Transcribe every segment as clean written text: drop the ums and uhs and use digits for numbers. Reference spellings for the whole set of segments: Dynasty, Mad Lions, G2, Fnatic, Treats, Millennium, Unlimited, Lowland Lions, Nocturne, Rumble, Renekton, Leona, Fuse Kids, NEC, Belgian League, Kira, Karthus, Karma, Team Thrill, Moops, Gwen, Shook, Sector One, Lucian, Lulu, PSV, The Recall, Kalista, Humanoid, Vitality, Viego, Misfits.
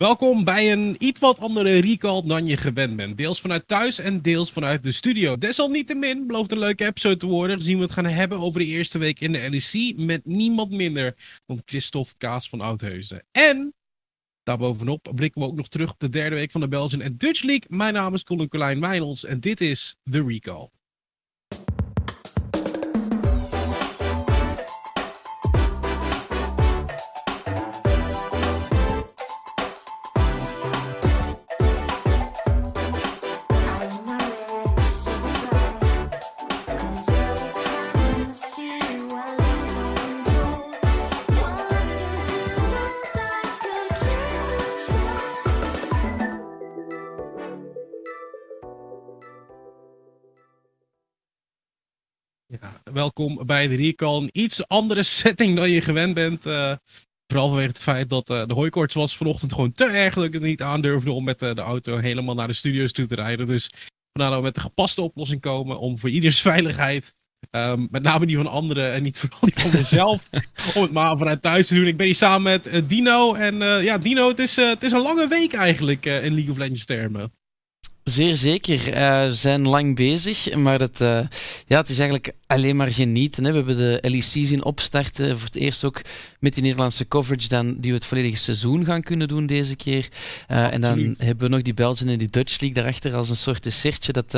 Welkom bij een iets wat andere recall dan je gewend bent. Deels vanuit thuis en deels vanuit de studio. Desalniettemin belooft een leuke episode te worden. Gezien we het gaan hebben over de eerste week in de LEC. Met niemand minder dan Christophe Kaas van Oudheusden. En daarbovenop blikken we ook nog terug op de derde week van de Belgian en Dutch League. Mijn naam is Colin Collijn Meinels en dit is The Recall. Welkom bij de Recall. Een iets andere setting dan je gewend bent. Vooral vanwege het feit dat de hooikoorts was vanochtend gewoon te erg dat ik het niet aandurfde om met de auto helemaal naar de studio's toe te rijden. Dus vandaar dat we met de gepaste oplossing komen om voor ieders veiligheid, met name die van anderen en niet vooral die van mezelf, om het maar vanuit thuis te doen. Ik ben hier samen met Dino. En ja, Dino, het is een lange week eigenlijk in League of Legends termen. Zeer zeker. We zijn lang bezig, maar het is eigenlijk alleen maar genieten. Hè. We hebben de LEC zien opstarten, voor het eerst ook met die Nederlandse coverage dan, die we het volledige seizoen gaan kunnen doen deze keer. En dan hebben we nog die Belgian en die Dutch League daarachter als een soort dessertje dat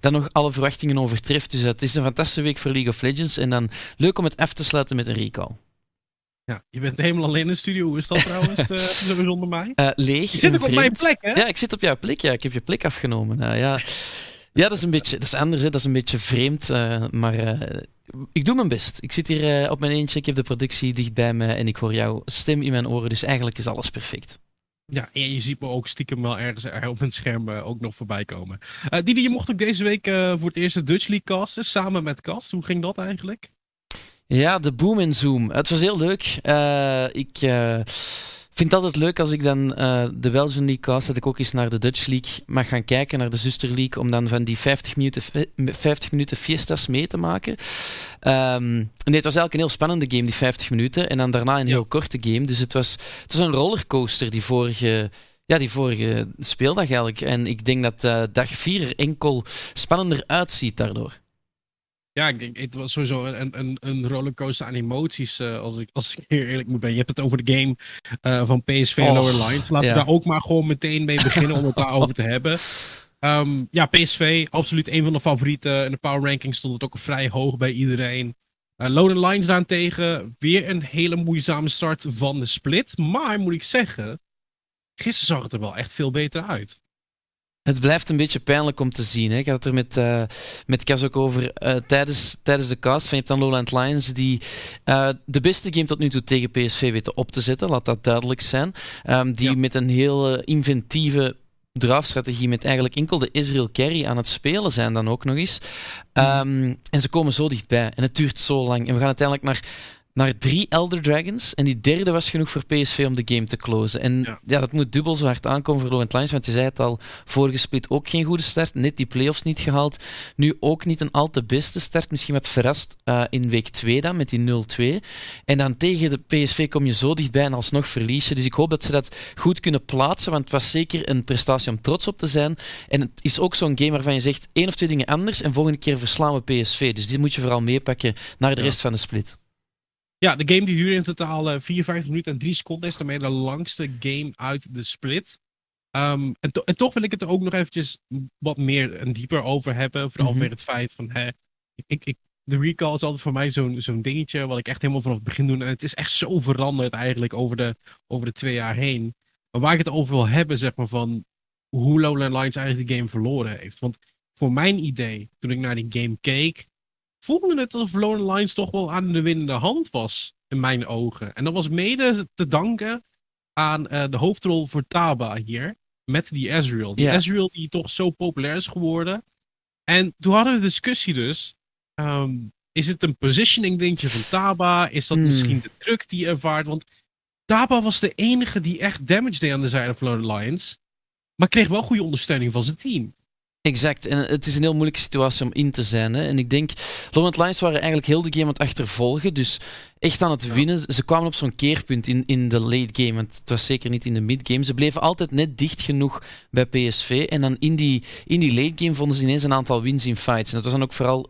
dan nog alle verwachtingen overtreft. Dus het is een fantastische week voor League of Legends en dan leuk om het af te sluiten met een recall. Ja, je bent helemaal alleen in de studio. Hoe is dat trouwens? Zonder mij? Leeg. Je zit ook op mijn plek, hè? Ja, ik zit op jouw plek. Ja, ik heb je plek afgenomen. Ja, dat is een beetje, dat is anders. Hè? Dat is een beetje vreemd. Maar ik doe mijn best. Ik zit hier op mijn eentje. Ik heb de productie dicht bij me. En ik hoor jouw stem in mijn oren. Dus eigenlijk is alles perfect. Ja, en je ziet me ook stiekem wel ergens op mijn scherm ook nog voorbij komen. Didi, je mocht ook deze week voor het eerst de Dutch League casten. Samen met Kast. Hoe ging dat eigenlijk? Ja, de boom en zoom. Het was heel leuk. Ik vind het altijd leuk als ik dan de Belgian League cast, dat ik ook eens naar de Dutch League mag gaan kijken, naar de zusterleague, om dan van die 50 minuten fiestas mee te maken. Nee, het was eigenlijk een heel spannende game, die 50 minuten, en dan daarna een heel korte game. Dus het was een rollercoaster, die vorige speeldag eigenlijk. En ik denk dat dag 4 er enkel spannender uitziet daardoor. Ja, ik denk, het was sowieso een rollercoaster aan emoties, als ik hier eerlijk moet zijn. Je hebt het over de game van PSV en Lowland Lions. Laten we daar ook maar gewoon meteen mee beginnen om het daarover te hebben. Ja, PSV, absoluut een van de favorieten. In de power ranking stond het ook vrij hoog bij iedereen. Lowland Lions daarentegen, weer een hele moeizame start van de split. Maar, moet ik zeggen, gisteren zag het er wel echt veel beter uit. Het blijft een beetje pijnlijk om te zien. Hè. Ik had het er met Cas ook over tijdens de cast. Je hebt dan Lowland Lions die de beste game tot nu toe tegen PSV weten op te zetten. Laat dat duidelijk zijn. Die met een heel inventieve draafstrategie met eigenlijk enkel de Israel Carry aan het spelen zijn dan ook nog eens. En ze komen zo dichtbij. En het duurt zo lang. En we gaan uiteindelijk naar 3 Elder Dragons. En die derde was genoeg voor PSV om de game te closen. En ja, dat moet dubbel zo hard aankomen voor Lowland Lions. Want je zei het al, vorige split ook geen goede start. Net die playoffs niet gehaald. Nu ook niet een al te beste start. Misschien wat verrast in week 2 dan, met die 0-2. En dan tegen de PSV kom je zo dichtbij en alsnog verlies je. Dus ik hoop dat ze dat goed kunnen plaatsen. Want het was zeker een prestatie om trots op te zijn. En het is ook zo'n game waarvan je zegt, 1 of 2 dingen anders. En volgende keer verslaan we PSV. Dus die moet je vooral meepakken naar de rest van de split. Ja, de game die duurde in totaal 54 minuten en 3 seconden. Is daarmee de langste game uit de split. En toch wil ik het er ook nog eventjes wat meer en dieper over hebben. Vooral weer het feit van, de recall is altijd voor mij zo'n dingetje wat ik echt helemaal vanaf het begin doe. En het is echt zo veranderd eigenlijk over de 2 jaar heen. Maar waar ik het over wil hebben, zeg maar, van hoe Lowland Lions eigenlijk de game verloren heeft. Want voor mijn idee, toen ik naar die game keek, voelde het alsof Lowland Lions toch wel aan de winnende hand was, in mijn ogen. En dat was mede te danken aan de hoofdrol voor Taba hier, met die Ezreal. Die Ezreal die toch zo populair is geworden. En toen hadden we de discussie dus, is het een positioning dingetje van Taba? Is dat misschien de druk die je ervaart? Want Taba was de enige die echt damage deed aan de zijde van Lowland Lions, maar kreeg wel goede ondersteuning van zijn team. Exact. En het is een heel moeilijke situatie om in te zijn. Hè. En ik denk, Lowland Lions waren eigenlijk heel de game aan het achtervolgen. Dus echt aan het winnen. Ze kwamen op zo'n keerpunt in de late game. Want het was zeker niet in de mid-game. Ze bleven altijd net dicht genoeg bij PSV. En dan in die late game vonden ze ineens een aantal wins in fights. En dat was dan ook vooral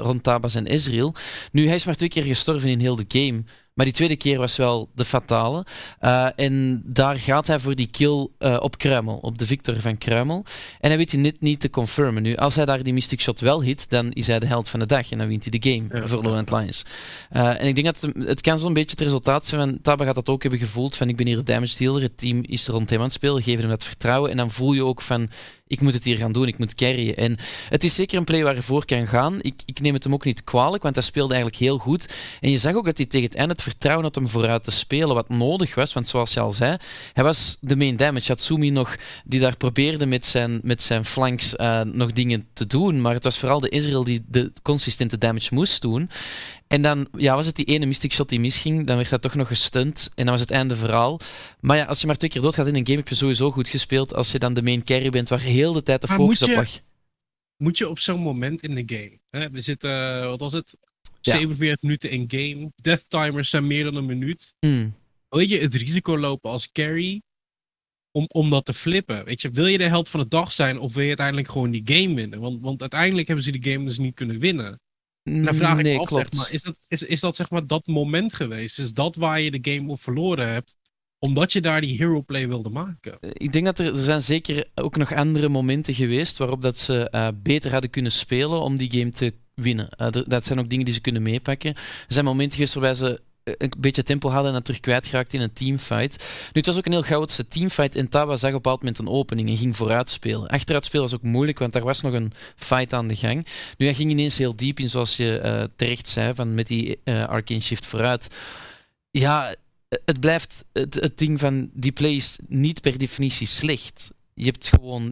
rond Tabas en Ezreal. Nu, hij is maar 2 keer gestorven in heel de game. Maar die 2e keer was wel de fatale. En daar gaat hij voor die kill op Kruimel, op de Victor van Kruimel. En hij weet die net niet te confirmen. Nu, als hij daar die Mystic Shot wel hit, dan is hij de held van de dag. En dan wint hij de game voor Lowland Lions. En ik denk dat het kan zo'n beetje het resultaat zijn van Taba gaat dat ook hebben gevoeld van ik ben hier de damage dealer, het team is rond hem aan het spelen, geven hem dat vertrouwen. En dan voel je ook van ik moet het hier gaan doen, ik moet carryen. En het is zeker een play waar hij voor kan gaan. Ik neem het hem ook niet kwalijk, want hij speelde eigenlijk heel goed. En je zag ook dat hij tegen het einde het vertrouwen had om vooruit te spelen, wat nodig was. Want zoals je al zei, hij was de main damage. Yatsumi nog, die daar probeerde met zijn flanks nog dingen te doen. Maar het was vooral de Israël die de consistente damage moest doen. En dan was het die ene Mystic Shot die misging, dan werd dat toch nog gestunt. En dan was het einde verhaal. Maar ja, als je maar 2 keer doodgaat in een game, heb je sowieso goed gespeeld. Als je dan de main carry bent, waar heel de tijd de focus op lag. Moet je op zo'n moment in de game? Hè? We zitten, 47 minuten in game. Death timers zijn meer dan een minuut. Weet je, het risico lopen als carry om dat te flippen. Weet je, wil je de held van de dag zijn of wil je uiteindelijk gewoon die game winnen? Want uiteindelijk hebben ze die game dus niet kunnen winnen. En dan vraag ik me af, zeg maar, is dat zeg maar dat moment geweest? Is dat waar je de game op verloren hebt? Omdat je daar die hero play wilde maken. Ik denk dat er zijn zeker ook nog andere momenten geweest waarop dat ze beter hadden kunnen spelen om die game te winnen. Dat zijn ook dingen die ze kunnen meepakken. Er zijn momenten geweest waarbij ze een beetje tempo hadden en dat terug kwijtgeraakt in een teamfight. Nu, het was ook een heel goudse teamfight en Taba zag op een bepaald moment een opening en ging vooruit spelen. Achteruit spelen was ook moeilijk, want daar was nog een fight aan de gang. Nu, hij ging ineens heel diep in, zoals je terecht zei, van met die Arcane Shift vooruit. Ja, het blijft het ding van die play is niet per definitie slecht.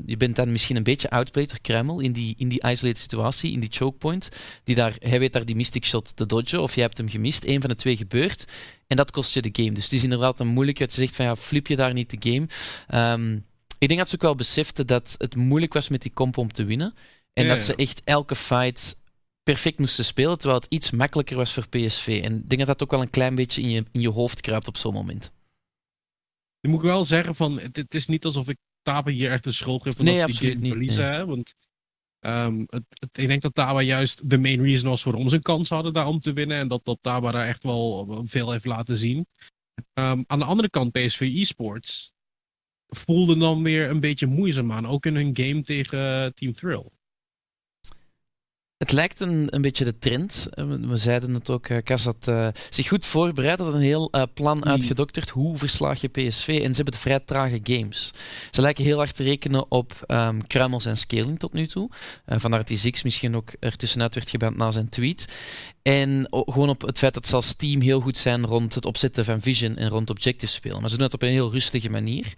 Je bent dan misschien een beetje outplayed door Kruimel in die isolated situatie, in die chokepoint. Hij weet daar die Mystic Shot te dodgen, of jij hebt hem gemist. 1 van de 2 gebeurt, en dat kost je de game. Dus het is inderdaad een moeilijke, je zegt van ja, flip je daar niet de game. Ik denk dat ze ook wel beseften dat het moeilijk was met die comp om te winnen. En dat ze echt elke fight perfect moesten spelen, terwijl het iets makkelijker was voor PSV. En ik denk dat dat ook wel een klein beetje in je hoofd kruipt op zo'n moment. Dan moet ik wel zeggen, van, het is niet alsof ik Taba hier echt de schuld geeft van dat ze die game verliezen. Nee. Want ik denk dat Taba juist de main reason was waarom ze een kans hadden daar om te winnen. En dat Taba daar echt wel veel heeft laten zien. Aan de andere kant, PSV eSports voelden dan weer een beetje moeizaam aan. Ook in hun game tegen Team Thrill. Het lijkt een beetje de trend. We zeiden het ook, Kaas had zich goed voorbereid, had een heel plan uitgedokterd. Hoe verslaag je PSV? En ze hebben de vrij trage games. Ze lijken heel hard te rekenen op kruimels en scaling tot nu toe. Vandaar dat die Zix misschien ook ertussenuit werd geband na zijn tweet. En gewoon op het feit dat ze als team heel goed zijn rond het opzetten van vision en rond objective spelen. Maar ze doen dat op een heel rustige manier.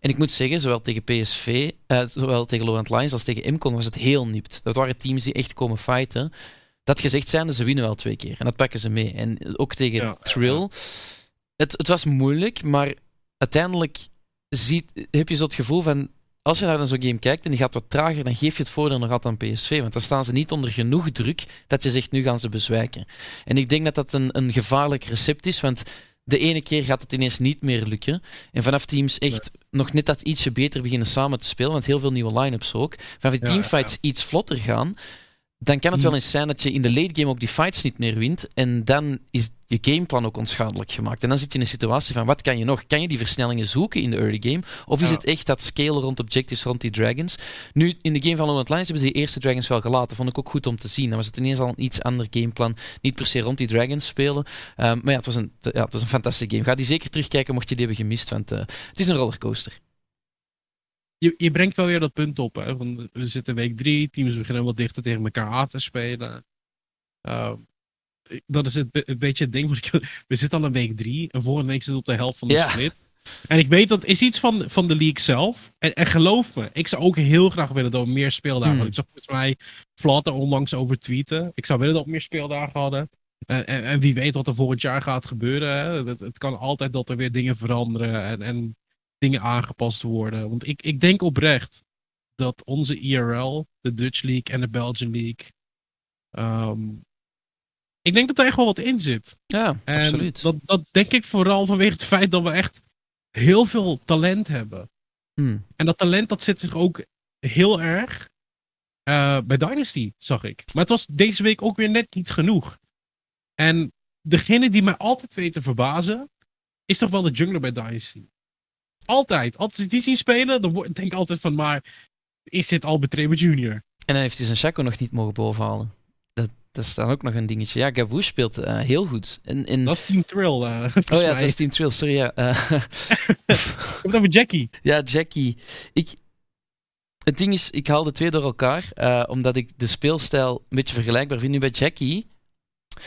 En ik moet zeggen, zowel tegen Lowland Lions als tegen Emcon was het heel nipt. Dat waren teams die echt komen fighten. Dat gezegd zijnde, ze winnen wel 2 keer. En dat pakken ze mee. En ook tegen Thrill. Ja. Het was moeilijk, maar uiteindelijk heb je zo het gevoel van als je naar zo'n game kijkt en die gaat wat trager, dan geef je het voordeel nog altijd aan PSV. Want dan staan ze niet onder genoeg druk dat je zegt, nu gaan ze bezwijken. En ik denk dat dat een gevaarlijk recept is, want de ene keer gaat het ineens niet meer lukken. En vanaf teams echt nog net dat ietsje beter beginnen samen te spelen, want heel veel nieuwe line-ups ook. Vanaf die teamfights iets vlotter gaan, dan kan het wel eens zijn dat je in de late game ook die fights niet meer wint. En dan is je gameplan ook onschadelijk gemaakt. En dan zit je in een situatie van, wat kan je nog? Kan je die versnellingen zoeken in de early game? Of is het echt dat scalen rond objectives, rond die dragons? Nu, in de game van Lowland Lions hebben ze die eerste dragons wel gelaten. Vond ik ook goed om te zien. Dan was het ineens al een iets ander gameplan. Niet per se rond die dragons spelen. Maar het was een fantastische game. Ga die zeker terugkijken mocht je die hebben gemist. Want het is een rollercoaster. Je brengt wel weer dat punt op, hè? Want we zitten week 3, teams beginnen wat dichter tegen elkaar aan te spelen. Dat is een beetje het ding. We zitten al in week 3 en volgende week zit het op de helft van de split. En ik weet dat is iets van de league zelf. En geloof me, ik zou ook heel graag willen dat we meer speeldagen hadden. Ik zag volgens mij Vlad er onlangs over tweeten. Ik zou willen dat we meer speeldagen hadden. En wie weet wat er volgend jaar gaat gebeuren. Hè? Het kan altijd dat er weer dingen veranderen en dingen aangepast worden. Want ik denk oprecht dat onze IRL, de Dutch League en de Belgian League... ik denk dat er echt wel wat in zit. Ja, en absoluut. Dat denk ik vooral vanwege het feit dat we echt heel veel talent hebben. Hmm. En dat talent dat zit zich ook heel erg bij Dynasty, zag ik. Maar het was deze week ook weer net niet genoeg. En degene die mij altijd weet te verbazen, is toch wel de jungler bij Dynasty. Altijd. Als ik die zie spelen, dan denk ik altijd van, maar is dit al Betrebe Junior? En dan heeft hij zijn Shaco nog niet mogen bovenhalen. Dat is dan ook nog een dingetje. Ja, Gabu speelt heel goed. Dat is Team Thrill. Oh ja, dat is Team Thrill, sorry. Ja. Ik heb het over Jackie. Ja, Jackie. Het ding is, ik haal de twee door elkaar, omdat ik de speelstijl een beetje vergelijkbaar vind. Nu bij Jackie,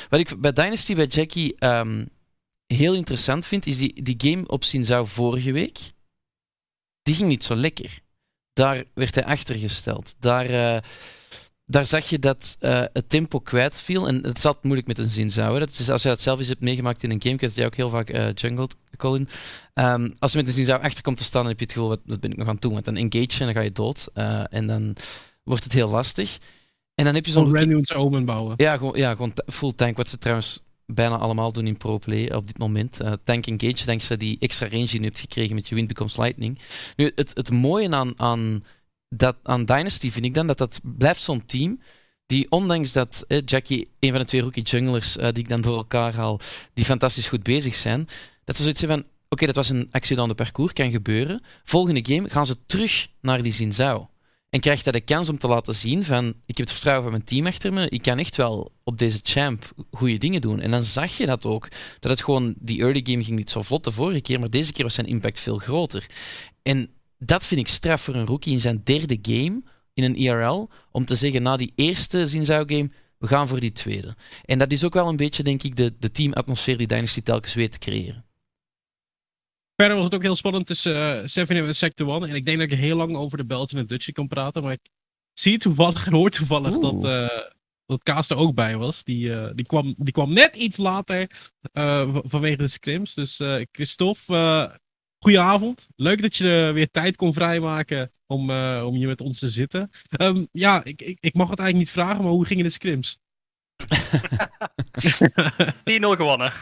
wat ik bij Dynasty bij Jackie heel interessant vind, is die game op Xinzao vorige week. Die ging niet zo lekker. Daar werd hij achtergesteld. Daar zag je dat het tempo kwijtviel. En het zat moeilijk met een Xinzao. Dus als je dat zelf eens hebt meegemaakt in een game, dat jij ook heel vaak jungled, Colin. Als je met een Xinzao achter komt te staan, dan heb je het gevoel, wat ben ik nog aan het doen? Want dan engage en dan ga je dood. En dan wordt het heel lastig. En dan heb je zo'n... Renew's Omen bouwen. Ja, gewoon full tank, wat ze trouwens bijna allemaal doen in pro-play op dit moment. Tank engage, dankzij die extra range die je hebt gekregen met je Wind Becomes Lightning. Nu, het mooie aan Dynasty vind ik dan dat blijft zo'n team die, ondanks dat Jackie, een van de twee rookie junglers die ik dan door elkaar haal, die fantastisch goed bezig zijn, dat ze zoiets hebben van, oké, dat was een accident op parcours, kan gebeuren. Volgende game gaan ze terug naar die Xinzao. En krijgt hij de kans om te laten zien van, ik heb het vertrouwen van mijn team achter me, ik kan echt wel op deze champ goede dingen doen. En dan zag je dat ook, dat het gewoon, die early game ging niet zo vlot de vorige keer, maar deze keer was zijn impact veel groter. En dat vind ik straf voor een rookie in zijn derde game in een IRL, om te zeggen na die eerste Xinzao-game, we gaan voor die tweede. En dat is ook wel een beetje, denk ik, de teamatmosfeer die Dynasty telkens weet te creëren. Verder was het ook heel spannend tussen Seven en Sector One. En ik denk dat ik heel lang over de Belgen en Dutchie kan praten, maar ik zie toevallig en hoor toevallig dat Kaas er ook bij was. Die kwam net iets later vanwege de scrims. Dus Christophe... Goedenavond. Leuk dat je weer tijd kon vrijmaken om hier met ons te zitten. Ik mag het eigenlijk niet vragen, maar hoe gingen de scrims? 10-0 gewonnen.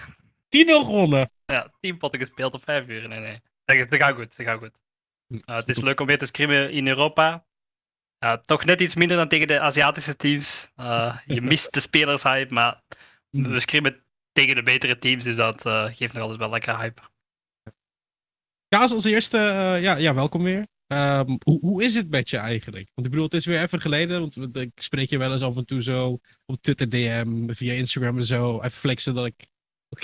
Ja, 10 potten gespeeld op 5 uur. Nee. Dat gaat goed. Het is leuk om weer te scrimmen in Europa. Toch net iets minder dan tegen de Aziatische teams. Je mist de spelershype, maar we scrimmen tegen de betere teams, dus dat geeft nog altijd wel lekker hype. Kaas, als eerste, welkom weer. Hoe is het met je eigenlijk? Want ik bedoel, het is weer even geleden, want ik spreek je wel eens af en toe zo op Twitter DM, via Instagram en zo. Even flexen dat ik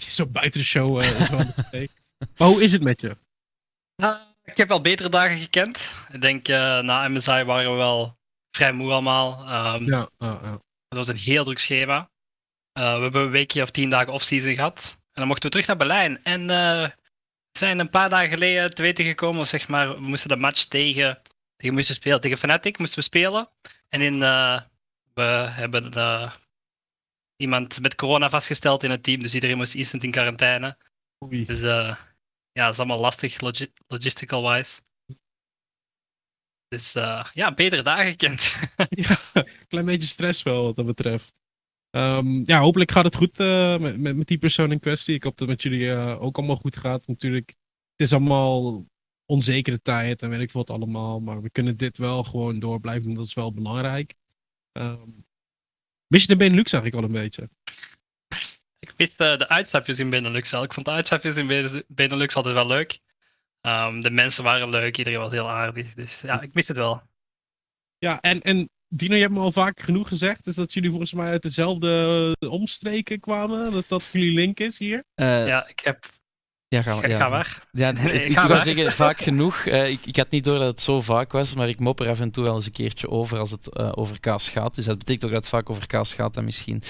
zo buiten de show zo aan het spreek. Maar hoe is het met je? Ik heb wel betere dagen gekend. Ik denk, na MSI waren we wel vrij moe allemaal. Het was een heel druk schema. We hebben een weekje of 10 dagen off-season gehad. En dan mochten we terug naar Berlijn. En... we zijn een paar dagen geleden te weten gekomen, zeg maar, we moesten de match tegen Fnatic moesten we spelen. En we hebben iemand met corona vastgesteld in het team, dus iedereen moest instant in quarantaine. Oei. Dus het is allemaal lastig, logistical-wise. Dus betere dagen gekend. Ja, klein beetje stress wel wat dat betreft. Hopelijk gaat het goed met die persoon in kwestie. Ik hoop dat het met jullie ook allemaal goed gaat. Natuurlijk, het is allemaal onzekere tijd en weet ik wat allemaal. Maar we kunnen dit wel gewoon door blijven doen. Dat is wel belangrijk. Mis je de Benelux eigenlijk al een beetje? Ik mis de uitstapjes in Benelux al. Ik vond de uitstapjes in Benelux altijd wel leuk. De mensen waren leuk. Iedereen was heel aardig. Dus ja, ik mis het wel. Ja, en... Dino, je hebt me al vaak genoeg gezegd, is dat jullie volgens mij uit dezelfde omstreken kwamen, dat jullie link is hier. Ik heb... Ja, ga maar. Ik wil zeggen, vaak genoeg. Ik had niet door dat het zo vaak was, maar ik mop er af en toe wel eens een keertje over als het over Kaas gaat. Dus dat betekent ook dat het vaak over Kaas gaat dan misschien.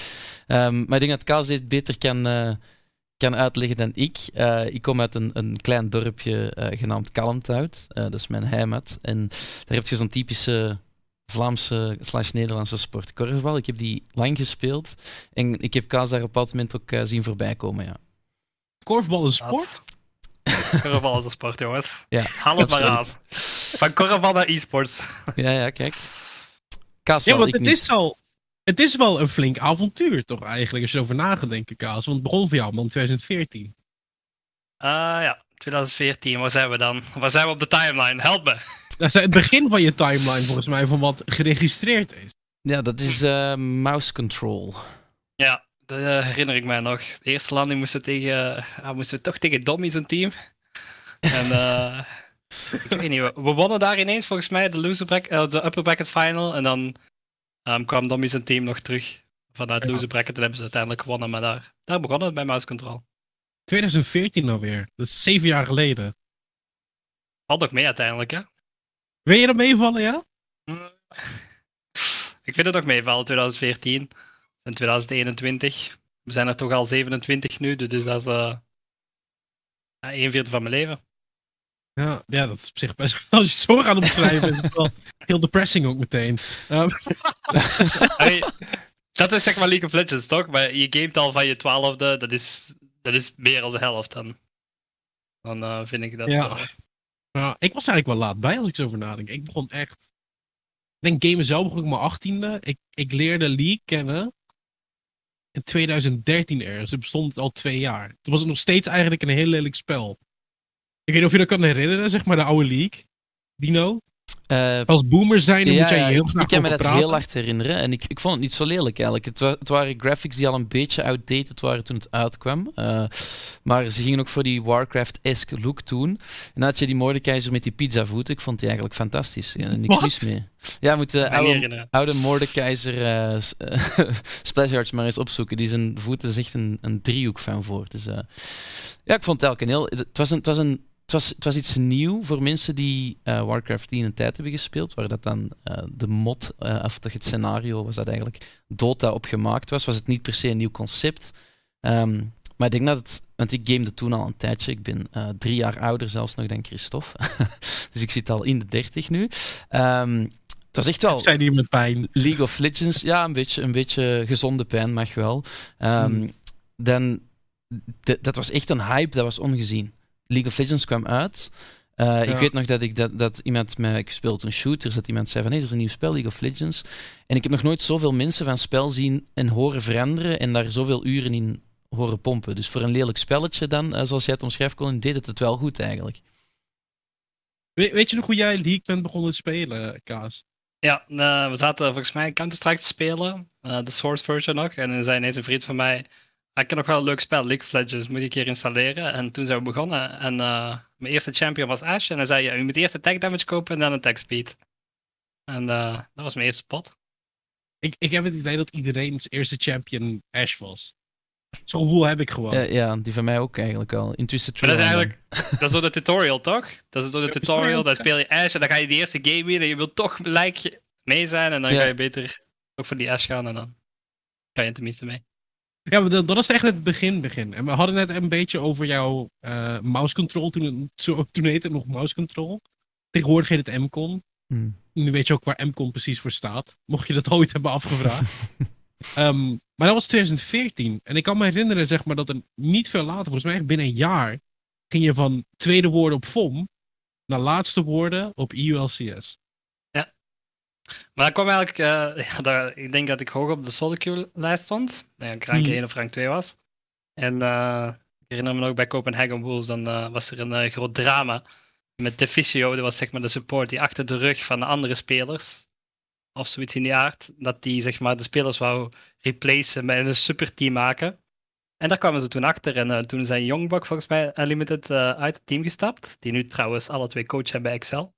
Maar ik denk dat Kaas dit beter kan uitleggen dan ik. Ik kom uit een klein dorpje genaamd Kalmthout. Dat is mijn heimat. En daar heb je zo'n typische... Vlaamse / Nederlandse sport. Korfbal, ik heb die lang gespeeld. En ik heb Kaas daar op dat moment ook zien voorbij komen, ja. Korfbal is een sport? Korfbal is een sport, jongens. Ja, haal het maar aan. Van Korreval naar e-sports. Ja, ja, kijk. Kaas wel, ja, want het is wel een flink avontuur, toch eigenlijk, als je erover na gaat denken, Kaas. Want het begon voor jou, man, in 2014. Ja, 2014, waar zijn we dan? Waar zijn we op de timeline? Help me. Dat is het begin van je timeline, volgens mij, van wat geregistreerd is. Ja, dat is mouse control. Ja, dat herinner ik mij nog. De eerste landing moesten we toch tegen Dommy zijn team. En ik weet niet, we wonnen daar ineens volgens mij de upper bracket final. En dan kwam Dommy zijn team nog terug vanuit loser bracket. En hebben ze uiteindelijk gewonnen, maar daar begon het bij mouse control. 2014 alweer, dat is 7 jaar geleden. Valt nog mee uiteindelijk, hè? Wil je er meevallen, ja? Ik vind het nog meevallen, 2014 en 2021. We zijn er toch al 27 nu, dus dat is 1/4 van mijn leven. Ja, ja, dat is op zich best. Als je het zo gaat omschrijven, is het wel heel depressing ook meteen. Hey, dat is zeg maar League of Legends, toch? Maar je gamet al van je 12e, dat is meer dan de helft dan. Dan vind ik dat... Ja. Ik was eigenlijk wel laat bij als ik zo over nadenk. Ik begon echt... Ik denk gamen zelf begon ik mijn 18e. Ik leerde League kennen in 2013 ergens. Het bestond al 2 jaar. Toen was het nog steeds eigenlijk een heel lelijk spel. Ik weet niet of je dat kan herinneren, zeg maar, de oude League. Dino? Als boomer zijn, dan moet jij je heel graag over praten. Ik kan me dat heel hard herinneren. En ik vond het niet zo lelijk eigenlijk. Het waren graphics die al een beetje outdated waren toen het uitkwam. Maar ze gingen ook voor die Warcraft-esque look toen. En dan had je die Mordekaiser met die pizzavoeten. Ik vond die eigenlijk fantastisch. Ja, niks mis mee. Ja, je moet de oude Mordekaiser splashards maar eens opzoeken. Die zijn voeten is echt een driehoek van voor. Dus, ja, ik vond het elke heel... Het was iets nieuw voor mensen die Warcraft die in een tijd hebben gespeeld, waar dat dan de mod, of toch het scenario was dat eigenlijk, Dota op gemaakt was. Was het niet per se een nieuw concept. Maar ik denk dat het, want ik gamede toen al een tijdje, ik ben 3 jaar ouder zelfs nog dan Christophe. Dus ik zit al in de 30 nu. Het was echt wel... Het zijn hier met pijn. League of Legends, ja, een beetje gezonde pijn mag wel. Dat was echt een hype, dat was ongezien. League of Legends kwam uit. Ik weet nog dat dat iemand mij... Ik speelde een shooter, dat iemand zei van... Hey, er is een nieuw spel, League of Legends. En ik heb nog nooit zoveel mensen van spel zien en horen veranderen en daar zoveel uren in horen pompen. Dus voor een lelijk spelletje dan, zoals jij het omschrijft, Colin, deed het wel goed eigenlijk. Weet je nog hoe jij League bent begonnen te spelen, Kaas? Ja, we zaten volgens mij Counter-Strike te spelen. De Source version nog. En dan zei ineens een vriend van mij... Ik ken nog wel een leuk spel, League of Legends, moet ik een keer installeren. En toen zijn we begonnen. En mijn eerste champion was Ashe. En hij zei, je moet eerst een attack damage kopen en dan een attack speed. En dat was mijn eerste pot. Ik heb het idee dat iedereen's eerste champion Ashe was. Zo'n gevoel heb ik gewoon. Ja, die van mij ook eigenlijk al. Intussen maar dat is eigenlijk, dat is door de tutorial toch? Dat is door de tutorial, dan speel je Ashe en dan ga je de eerste game in en je wilt toch like mee zijn. En dan ga je beter ook voor die Ashe gaan en dan ga je tenminste mee. Ja, maar dat is echt het begin. En we hadden net een beetje over jouw mouse control. Toen heette het nog mouse control. Tegenwoordig heet het Emcon. Nu weet je ook waar Emcon precies voor staat. Mocht je dat ooit hebben afgevraagd. Maar dat was 2014. En ik kan me herinneren, zeg maar, dat er niet veel later, volgens mij binnen een jaar, ging je van tweede woorden op FOM naar laatste woorden op EULCS. Maar dat kwam eigenlijk, ik denk dat ik hoog op de solo queue lijst stond. Ja, ik rank 1 of rank 2 was. En ik herinner me nog bij Copenhagen Wolves, dan was er een groot drama met de Visio, dat was zeg maar de support die achter de rug van de andere spelers, of zoiets in die aard, dat die zeg maar de spelers wou replacen met een superteam maken. En daar kwamen ze toen achter en toen zijn Jongbok volgens mij Unlimited uit het team gestapt, die nu trouwens alle 2 coach hebben bij Excel.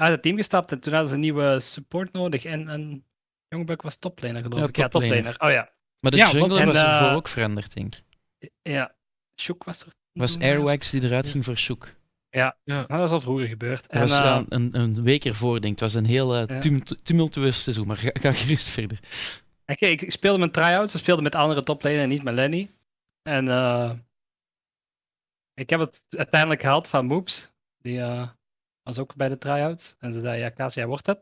Uit het team gestapt en toen hadden ze een nieuwe support nodig en Jongbuk was toplaner geloof ik. Ja, toplaner. Oh ja. Maar de jungle was ervoor ook veranderd, denk ik. Ja, Shook was er. Was Airwax die eruit ging voor Shook. Ja. Dat was al vroeger gebeurd. Dat was een week ervoor, denk ik. Het was een heel tumultueus seizoen, maar ga gerust verder. Oké, ik speelde mijn try-outs, we speelden met andere toplaner en niet met Lenny. En ik heb het uiteindelijk gehaald van Moops, die... was ook bij de try-outs. En ze zei, ja Kaas, jij wordt het.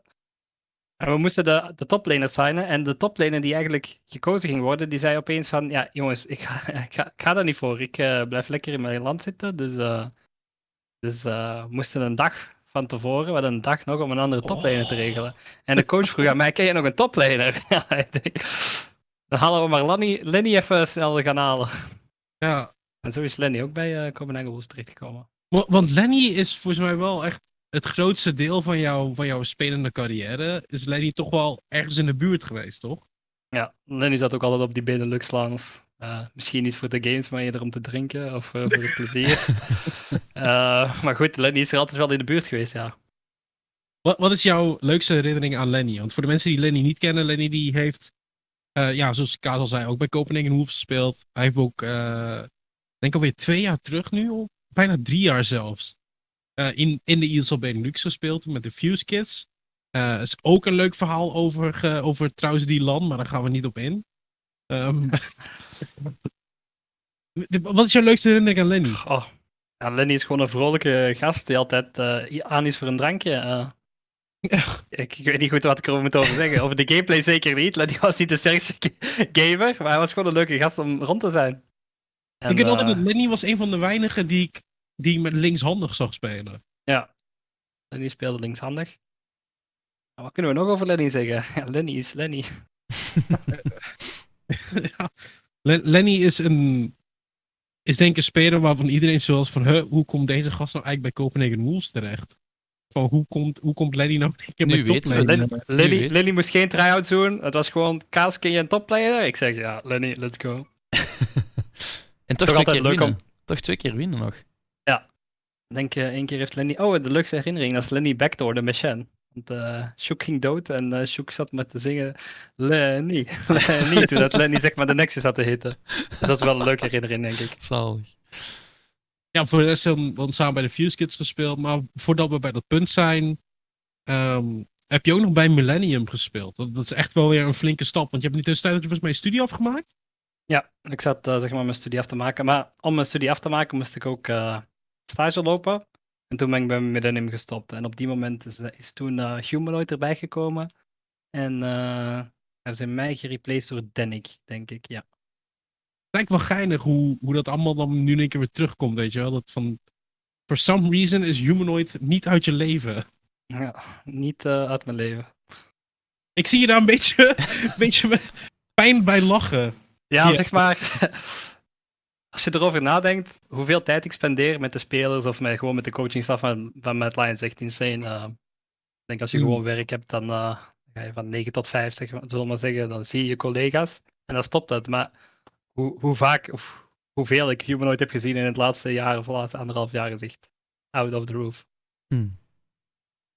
En we moesten de toplaner signen. En de toplaner die eigenlijk gekozen ging worden, die zei opeens van, ja jongens, ik ga daar niet voor. Ik blijf lekker in mijn land zitten. Dus we moesten een dag van tevoren, wat een dag nog om een andere toplaner te regelen. En de coach vroeg aan mij, ken je nog een toplaner? Dan halen we maar Lenny even snel gaan halen. Ja. En zo is Lenny ook bij Copenhagen Wolves terechtgekomen. Want Lenny is volgens mij wel echt het grootste deel van, jouw spelende carrière. Is Lenny toch wel ergens in de buurt geweest, toch? Ja, Lenny zat ook altijd op die Benelux-lands. Misschien niet voor de games, maar eerder om te drinken of voor het plezier. Maar goed, Lenny is er altijd wel in de buurt geweest, ja. Wat is jouw leukste herinnering aan Lenny? Want voor de mensen die Lenny niet kennen, Lenny die heeft, zoals Kaas al zei, ook bij Copenhagen Wolves gespeeld. Hij heeft ook, denk alweer 2 jaar terug nu, of bijna 3 jaar zelfs, in de ESL Benelux gespeeld met de Fuse Kids. Is ook een leuk verhaal over trouwens die LAN, maar daar gaan we niet op in. Wat is jouw leukste herinnering aan Lenny? Ja, Lenny is gewoon een vrolijke gast die altijd aan is voor een drankje. Ik weet niet goed wat ik erover moet zeggen. Over de gameplay zeker niet. Lenny was niet de sterkste gamer, maar hij was gewoon een leuke gast om rond te zijn. En, ik weet altijd dat Lenny was een van de weinigen die ik met linkshandig zag spelen. Ja, Lenny speelde linkshandig. Wat kunnen we nog over Lenny zeggen? Ja, Lenny is Lenny. Ja. Lenny is denk ik een speler waarvan iedereen zoals van, hoe komt deze gast nou eigenlijk bij Copenhagen Wolves terecht? Van hoe komt Lenny nou een keer met toplaner? Lenny moest geen try-out doen. Het was gewoon, Kaas, ken je een toplaner? Ik zeg ja, Lenny, let's go. En toch 2 keer winnen. Toch 2 keer winnen nog. Ja. Ik denk 1 keer heeft Lenny... de leukste herinnering, dat is Lenny backdoorde met Shen. Want Shook ging dood en Shook zat met te zingen Lenny, Lenny, toen dat Lenny zeg maar de Nexus had te hitten. Dus dat is wel een leuke herinnering, denk ik. Zalig. Ja, voor de rest hebben we samen bij de Fuse Kids gespeeld, maar voordat we bij dat punt zijn, heb je ook nog bij Millennium gespeeld. Dat is echt wel weer een flinke stap, want je hebt in de tussentijd volgens mij je studie afgemaakt? Ja, ik zat zeg maar mijn studie af te maken, maar om mijn studie af te maken moest ik ook stage lopen. En toen ben ik bij Millennium gestopt. En op die moment is toen Humanoid erbij gekomen. En hij is in mei gereplaced door Denik, denk ik, ja. Het lijkt wel geinig hoe dat allemaal dan nu in één keer weer terugkomt, weet je wel. Dat van, for some reason is Humanoid niet uit je leven. Ja, niet uit mijn leven. Ik zie je daar een beetje met pijn bij lachen. Ja, zeg maar... Als je erover nadenkt, hoeveel tijd ik spendeer met de spelers of gewoon met de coachingstaf van Mad Lions, echt insane. Ik denk als je gewoon werk hebt, dan ga je van 9 tot 5, zullen we maar zeggen, dan zie je collega's en dan stopt het. Maar hoe vaak of hoeveel ik Humanoid heb gezien in het laatste jaar of de laatste 1,5 jaar is echt out of the roof.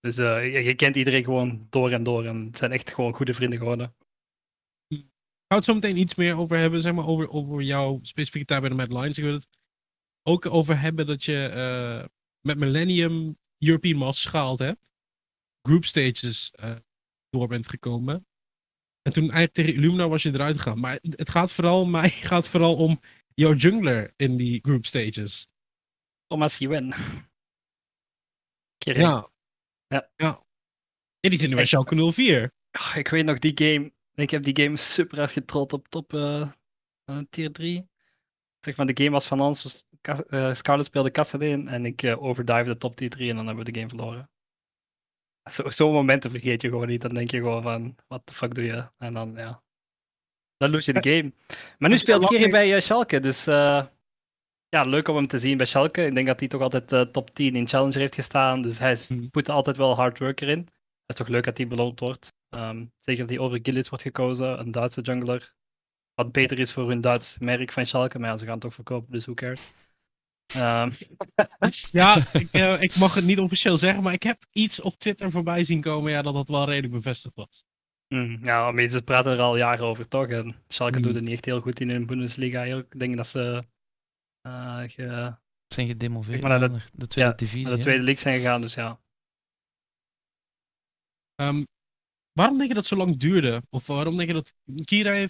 Dus je kent iedereen gewoon door en het zijn echt gewoon goede vrienden geworden. Ik zou het zo meteen iets meer over hebben, zeg maar, over jouw specifieke tijd bij de Mad Lions. Ik wil het ook over hebben dat je met Millennium European Masters gehaald hebt. Group stages door bent gekomen. En toen eigenlijk tegen Illumina was je eruit gegaan. Maar het gaat vooral om jouw jungler in die group stages. Thomas Yuen. Ja. Die zit nu bij Schalke 04. Ik weet nog die game... Ik heb die game super hard getrold op top tier 3. Zeg maar, de game was van ons. Dus Scarlett speelde Cassidy in en ik overdivede top tier 3 en dan hebben we de game verloren. Zo'n momenten vergeet je gewoon niet. Dan denk je gewoon van, wat de fuck doe je? En dan, ja. Dan lose je de game. Maar nu speelt Kira bij Schalke. Dus leuk om hem te zien bij Schalke. Ik denk dat hij toch altijd top 10 in Challenger heeft gestaan. Dus hij put altijd wel hard worker in. Het is toch leuk dat hij beloond wordt. Zeker dat hij over Gillis wordt gekozen, een Duitse jungler. Wat beter is voor hun Duits merk van Schalke, maar ja, ze gaan het toch verkopen, dus who cares. Ik mag het niet officieel zeggen, maar ik heb iets op Twitter voorbij zien komen dat wel redelijk bevestigd was. Ze praten er al jaren over, toch? En Schalke doet het niet echt heel goed in hun Bundesliga. Ik denk dat ze... zijn gedemoveerd naar de tweede divisie. Naar de tweede league zijn gegaan, dus ja. Waarom denk je dat het zo lang duurde? Of waarom denk je dat Kira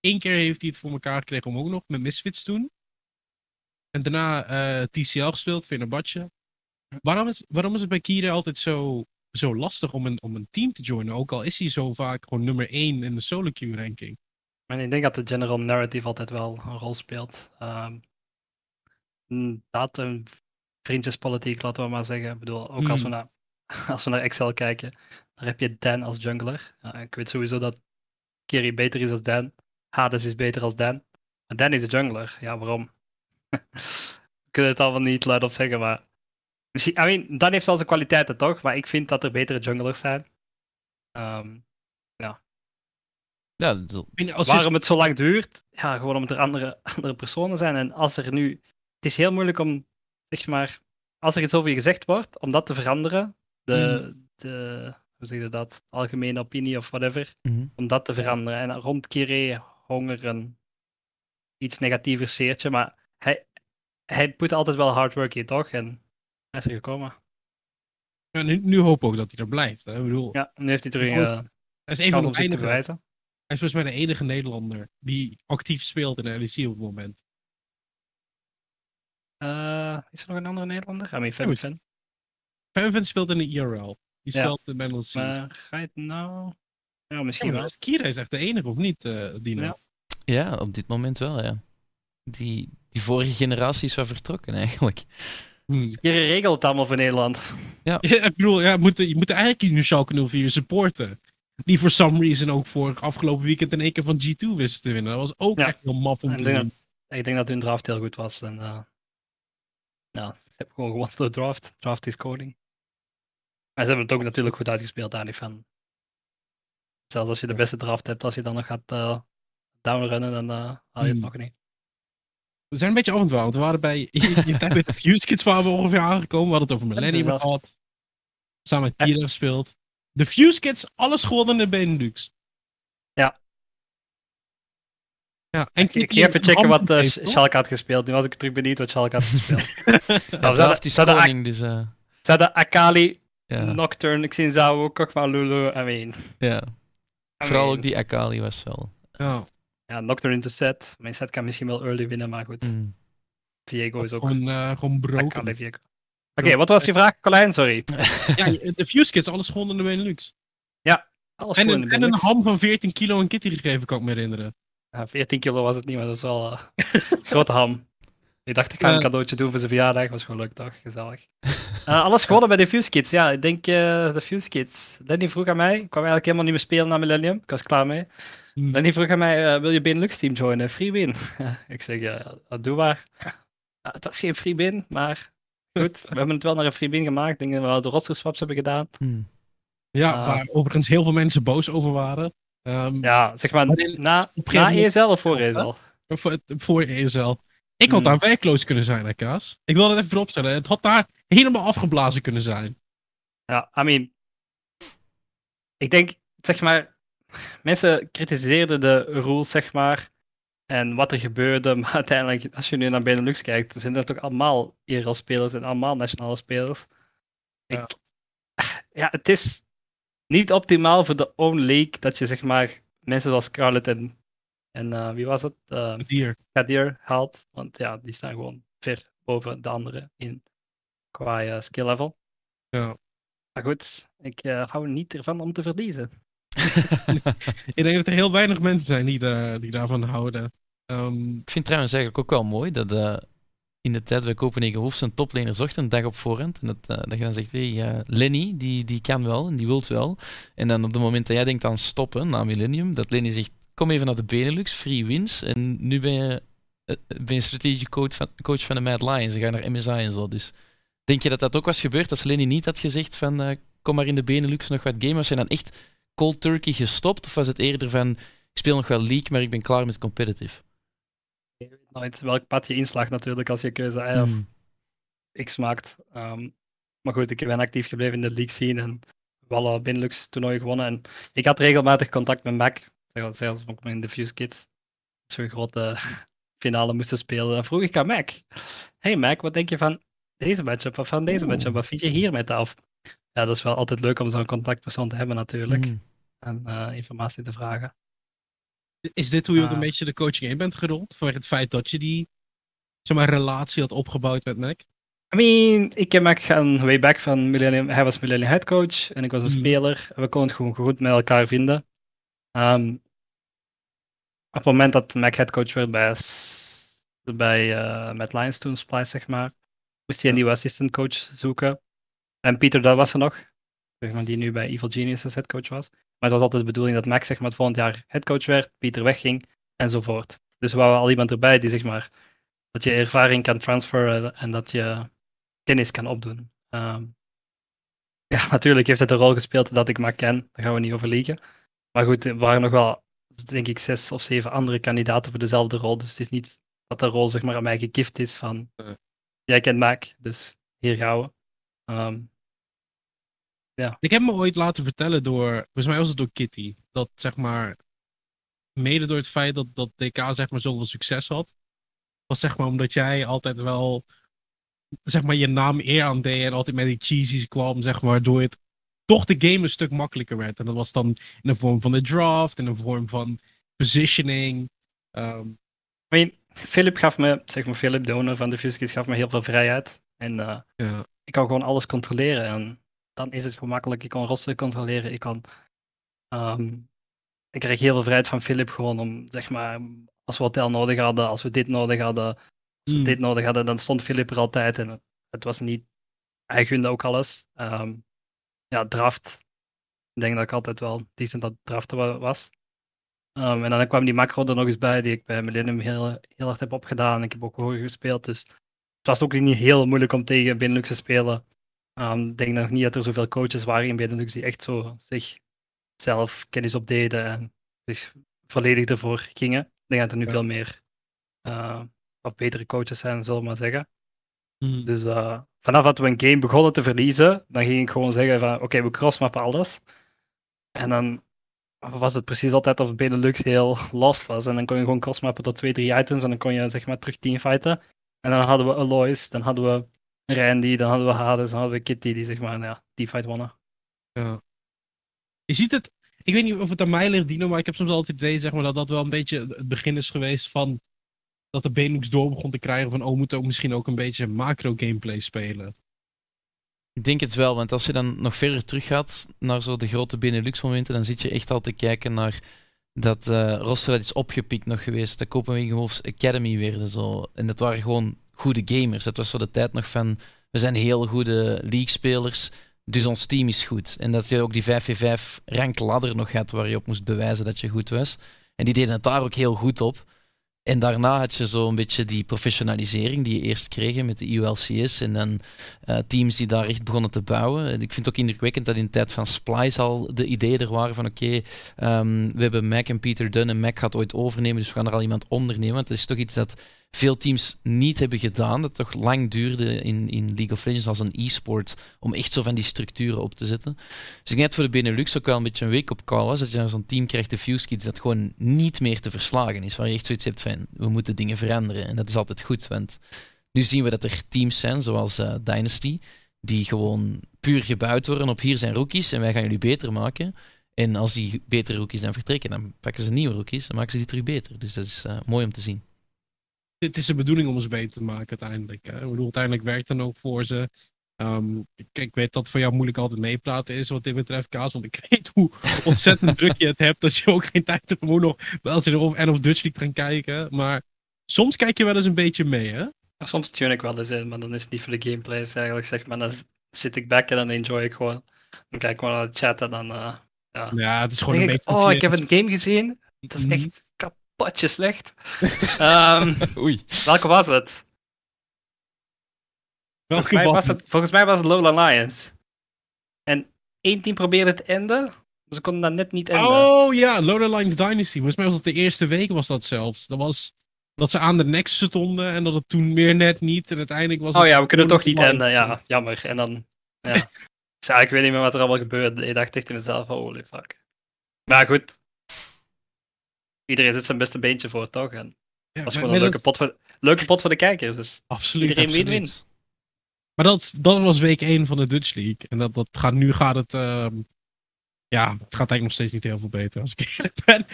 één keer heeft hij het voor elkaar gekregen om ook nog met Misfits te doen? En daarna TCL gespeeld, Fenerbahce. Waarom is het bij Kira altijd zo lastig om een team te joinen? Ook al is hij zo vaak gewoon nummer 1 in de solo queue ranking. En ik denk dat de general narrative altijd wel een rol speelt. Dat een vriendjespolitiek, laten we maar zeggen. Ik bedoel, ook als we naar Excel kijken, dan heb je Dan als jungler. Ik weet sowieso dat Kiri beter is dan Dan. Hades is beter dan Dan. Maar Dan is de jungler. Ja, waarom? We kunnen het allemaal niet luidop zeggen, maar... I mean, Dan heeft wel zijn kwaliteiten, toch? Maar ik vind dat er betere junglers zijn. Waarom het zo lang duurt? Ja, gewoon omdat er andere personen zijn. En als er nu... Het is heel moeilijk om, zeg maar... Als er iets over je gezegd wordt, om dat te veranderen. Hoe zeg je dat? Algemene opinie of whatever. Om dat te veranderen. En rond Kire hongeren. Iets negatiever sfeertje. Maar hij put altijd wel hard work in, toch? En... Hij is er gekomen. Ja, nu hoop ik ook dat hij er blijft. Hè? Ik bedoel, ja, nu heeft hij terug een te bewijzen. Hij is volgens mij de enige Nederlander die actief speelt in de LEC op het moment. Is er nog een andere Nederlander? I mean, Femfin. Femfin speelt in de IRL. Die speelt in de LEC. Maar ga je het nou... Ja, misschien wel. Kira is echt de enige, of niet, Dino? Ja, op dit moment wel, ja. Die vorige generatie is wel vertrokken, eigenlijk. Je regelt het allemaal voor Nederland. Ja. Ja, ik bedoel, je moet eigenlijk nu Schalke 04 supporten. Die voor some reason ook voor afgelopen weekend in één keer van G2 wisten te winnen. Dat was ook echt heel maf om te zien. Ik denk dat hun draft heel goed was. En, ze hebben gewoon gewonnen door draft. Draft is koning. En ze hebben het ook natuurlijk goed uitgespeeld, daar niet van. Zelfs als je de beste draft hebt, als je dan nog gaat downrunnen, dan haal je het nog niet. We zijn een beetje afgedwaald. We waren bij de Fuse Kids waar we ongeveer aangekomen. We hadden het over Millennium gehad. Samen met Kira gespeeld. De Fuse Kids, alles gewonnen in de Benelux. Ja. En ik ging even checken wat Schalke had gespeeld. Nu was ik terug benieuwd wat Schalke had gespeeld. Ze hadden Akali, Nocturne, Xinzao ook, Kokmalulu, I mean. Ja. Vooral ook die Akali was wel... Ja, Nocturne in de set. Mijn set kan misschien wel early winnen, maar goed. Viego is ook gewoon broken. Oké, wat was je vraag, Colijn? Sorry. De Fuse Kids, alles gewonnen in de Benelux. Ja, alles gewonnen in de Benelux. En een ham van 14 kilo aan Kitty gegeven, kan ik me herinneren. Ja, 14 kilo was het niet, maar dat was wel een grote ham. Ik dacht, ik ga een cadeautje doen voor zijn verjaardag. Was gewoon leuk, toch? Gezellig. Alles gewonnen bij de Fuse Kids. Ja, ik denk de Fuse Kids. Lenny vroeg aan mij. Ik kwam eigenlijk helemaal niet meer spelen na Millennium. Ik was klaar mee. Lenny vroeg aan mij, wil je Benelux team joinen? Free win. Ik zeg, doe maar. Het was geen free win, maar goed. We hebben het wel naar een free win gemaakt. Ik denk dat we wel de rosterswaps hebben gedaan. Ja, waar overigens heel veel mensen boos over waren. Ja, zeg maar na ESL of voor ESL? Voor ESL. Ik had daar werkloos kunnen zijn, hè, Kaas. Ik wil dat even vooropstellen. Het had daar helemaal afgeblazen kunnen zijn. Ja, I mean... Ik denk, zeg maar... Mensen kritiseerden de rules, zeg maar. En wat er gebeurde. Maar uiteindelijk, als je nu naar Benelux kijkt... zijn er toch allemaal IRL-spelers en allemaal nationale spelers. Het is niet optimaal voor de own league... dat je, zeg maar, mensen zoals Scarlett en... wie was het? Kadir haalt. Want ja, die staan gewoon ver boven de anderen in qua skill level. Ja. Maar goed, ik hou niet ervan om te verliezen. Ik denk dat er heel weinig mensen zijn die daarvan houden. Ik vind trouwens eigenlijk ook wel mooi dat in de tijd bij Copenhagen Wolves een toplaner zocht een dag op voorhand. En dat je dan zegt, Lenny, die kan wel en die wilt wel. En dan op het moment dat jij denkt aan stoppen na Millennium, dat Lenny zegt, kom even naar de Benelux, free wins. En nu ben je strategic coach van de Mad Lions. Ze gaan naar MSI en zo. Dus denk je dat dat ook was gebeurd als Lenny niet had gezegd van kom maar in de Benelux nog wat gamen? Was hij dan echt cold turkey gestopt? Of was het eerder van ik speel nog wel league, maar ik ben klaar met competitive? Je weet nooit welk pad je inslaagt natuurlijk als je keuze I of X maakt. Maar goed, ik ben actief gebleven in de league scene en wel alle Benelux toernooien gewonnen. En ik had regelmatig contact met Mac. Zelfs ook in de Fuse Kids. Als we een grote finale moesten spelen, dan vroeg ik aan Mac. Hey Mac, wat denk je van deze matchup of van deze matchup? Wat vind je hier met af? Ja, dat is wel altijd leuk om zo'n contactpersoon te hebben natuurlijk. En informatie te vragen. Is dit hoe je ook een beetje de coaching in bent gerold? Vanwege het feit dat je die relatie had opgebouwd met Mac? I mean, ik ken Mac gaan way back van Millennium. Hij was Millennium headcoach en ik was een speler. We konden het gewoon goed met elkaar vinden. Op het moment dat Mac headcoach werd bij Mad Lions toen, Splice, zeg maar, moest hij een nieuwe assistantcoach zoeken. En Pieter, dat was er nog. Die nu bij Evil Geniuses headcoach was. Maar het was altijd de bedoeling dat Max het volgend jaar headcoach werd, Pieter wegging, enzovoort. Dus we wouden al iemand erbij die dat je ervaring kan transferen en dat je kennis kan opdoen. Ja, natuurlijk heeft het een rol gespeeld dat ik Max ken, daar gaan we niet over liegen. Maar goed, er waren nog wel, denk ik, 6 of 7 andere kandidaten voor dezelfde rol. Dus het is niet dat de rol aan mij gegift is van, jij kent Max, dus hier gaan we. Ja. Ik heb me ooit laten vertellen volgens mij was het door Kitty, dat mede door het feit dat DK zoveel succes had, was omdat jij altijd wel je naam eer aan deed en altijd met die cheesies kwam, door het toch de game een stuk makkelijker werd. En dat was dan in de vorm van de draft, in de vorm van positioning. Philip gaf me, Philip, de owner van de Fuse Kids, gaf me heel veel vrijheid. En ik kan gewoon alles controleren en dan is het gemakkelijk. Ik kan roster controleren, ik kreeg heel veel vrijheid van Philip gewoon om, als we hotel nodig hadden, als we dit nodig hadden, dan stond Philip er altijd en het was niet, hij gunde ook alles. Draft, ik denk dat ik altijd wel decent aan het draften was. En dan kwam die macro er nog eens bij, die ik bij Millennium heel hard heb opgedaan. Ik heb ook hoger gespeeld, dus het was ook niet heel moeilijk om tegen Benelux te spelen. Ik denk nog niet dat er zoveel coaches waren in Benelux die echt zo zichzelf kennis opdeden en zich volledig ervoor gingen. Ik denk dat er nu veel meer wat betere coaches zijn, zullen we maar zeggen. Dus vanaf dat we een game begonnen te verliezen, dan ging ik gewoon zeggen van oké, we crossmappen alles. En dan was het precies altijd of Benelux heel lost was. En dan kon je gewoon crossmappen tot 2-3 items en dan kon je terug teamfighten. En dan hadden we Alois, dan hadden we Randy, dan hadden we Hades, dan hadden we Kitty die teamfight wonnen. Ja. Je ziet het, ik weet niet of het aan mij ligt, Dino, maar ik heb soms altijd het idee dat dat wel een beetje het begin is geweest van dat de Benelux door begon te krijgen van we moeten ook misschien ook een beetje macro gameplay spelen. Ik denk het wel, want als je dan nog verder terug gaat naar zo de grote Benelux momenten, dan zit je echt al te kijken naar dat roster dat is opgepikt nog geweest, de Copenhagen Wolves Academy werden zo. En dat waren gewoon goede gamers. Dat was zo de tijd nog van we zijn heel goede league-spelers, dus ons team is goed. En dat je ook die 5v5 rankladder nog had waar je op moest bewijzen dat je goed was. En die deden het daar ook heel goed op. En daarna had je zo een beetje die professionalisering die je eerst kreeg met de IULCS en dan teams die daar echt begonnen te bouwen. En ik vind het ook indrukwekkend dat in de tijd van Splice al de ideeën er waren van we hebben Mac en Peter Dunn en Mac gaat ooit overnemen, dus we gaan er al iemand ondernemen. Want dat is toch iets dat veel teams niet hebben gedaan, dat toch lang duurde in League of Legends als een e-sport om echt zo van die structuren op te zetten. Dus ik denk dat voor de Benelux ook wel een beetje een wake-up call was, dat je dan zo'n team krijgt, de Fuse Kids, dat gewoon niet meer te verslagen is, waar je echt zoiets hebt van we moeten dingen veranderen en dat is altijd goed, want nu zien we dat er teams zijn zoals Dynasty, die gewoon puur gebouwd worden op hier zijn rookies en wij gaan jullie beter maken. En als die betere rookies dan vertrekken, dan pakken ze nieuwe rookies en maken ze die terug beter. Dus dat is mooi om te zien. Het is de bedoeling om ons beter te maken uiteindelijk. Hè? Ik bedoel, uiteindelijk werkt dan ook voor ze. Ik weet dat het voor jou moeilijk altijd meepraten is wat dit betreft, Kaas. Want ik weet hoe ontzettend druk je het hebt. Dat je ook geen tijd hebt om nog Belgian League of Dutch League te gaan kijken. Maar soms kijk je wel eens een beetje mee, hè? Ja, soms tune ik wel eens in, maar dan is het niet voor de gameplays eigenlijk. Maar dan zit ik back en dan enjoy ik gewoon. Dan kijk ik gewoon naar de chat en dan... Ja, het is gewoon een beetje... Ik heb een game gezien. Dat is echt kapotje slecht. Oei. Welke was het? Volgens mij was het Lowland Lions. En één team probeerde het enden, maar ze konden dat net niet enden. Oh ja, Lowland Lions Dynasty. Volgens mij was dat de eerste week was dat zelfs. Dat was dat ze aan de nek stonden en dat het toen meer net niet. En uiteindelijk was we kunnen toch niet enden. Ja, jammer. En dan... Ja. Ja, ik weet niet meer wat er allemaal gebeurde. Ik dacht echt in mezelf, holy fuck. Maar goed. Iedereen zit zijn beste beentje voor, toch? En het was gewoon een leuke pot voor de kijkers. Dus absoluut, iedereen win-win. Maar dat was week 1 van de Dutch League. En nu gaat het... het gaat eigenlijk nog steeds niet heel veel beter, als ik eerlijk ben.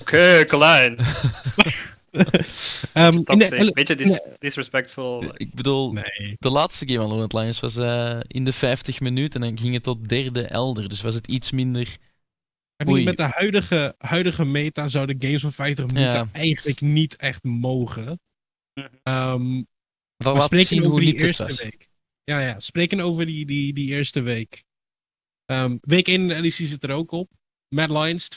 Oké, Collijn. Beetje disrespectful. Ik bedoel, de laatste game van Lowland Lions was in de 50 minuten en dan ging het tot derde elder. Dus was het iets minder... Met de huidige meta zouden games van 50 minuten eigenlijk niet echt mogen. We spreken zien over hoe die eerste week. Ja, ja, spreken over die eerste week. Week 1 in de LEC zit er ook op. Mad Lions 2-1.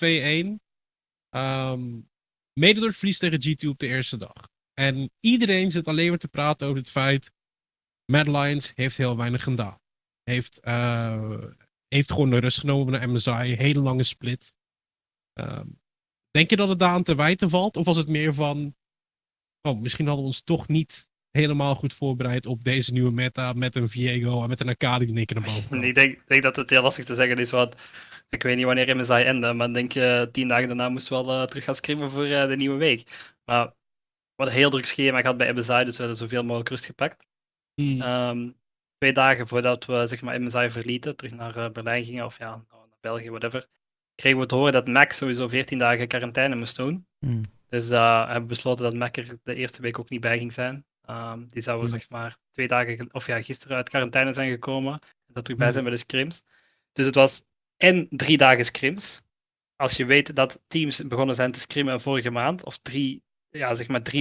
Mede door het verlies tegen G2 op de eerste dag. En iedereen zit alleen maar te praten over het feit... Mad Lions heeft heel weinig gedaan. Heeft gewoon de rust genomen naar MSI. Hele lange split. Denk je dat het daar aan te wijten valt? Of was het meer van... Oh, misschien hadden we ons toch niet... helemaal goed voorbereid op deze nieuwe meta met een Viego en met een Akali die in één keer naar boven. Ik denk dat het heel lastig te zeggen is, want ik weet niet wanneer MSI eindigt, maar ik denk 10 dagen daarna moest wel terug gaan scrimmen voor de nieuwe week. Maar we hadden een heel druk schema gehad bij MSI, dus we hadden zoveel mogelijk rust gepakt. 2 dagen voordat we zeg maar, MSI verlieten, terug naar Berlijn gingen of ja, naar België, whatever, kregen we te horen dat Mac sowieso 14 dagen quarantaine moest doen. Dus hebben we besloten dat Mac er de eerste week ook niet bij ging zijn. Die zouden zeg maar 2 dagen, of ja, gisteren uit quarantaine zijn gekomen. En dat terug bij zijn bij de scrims. Dus het was en 3 dagen scrims. Als je weet dat teams begonnen zijn te scrimmen vorige maand, of drie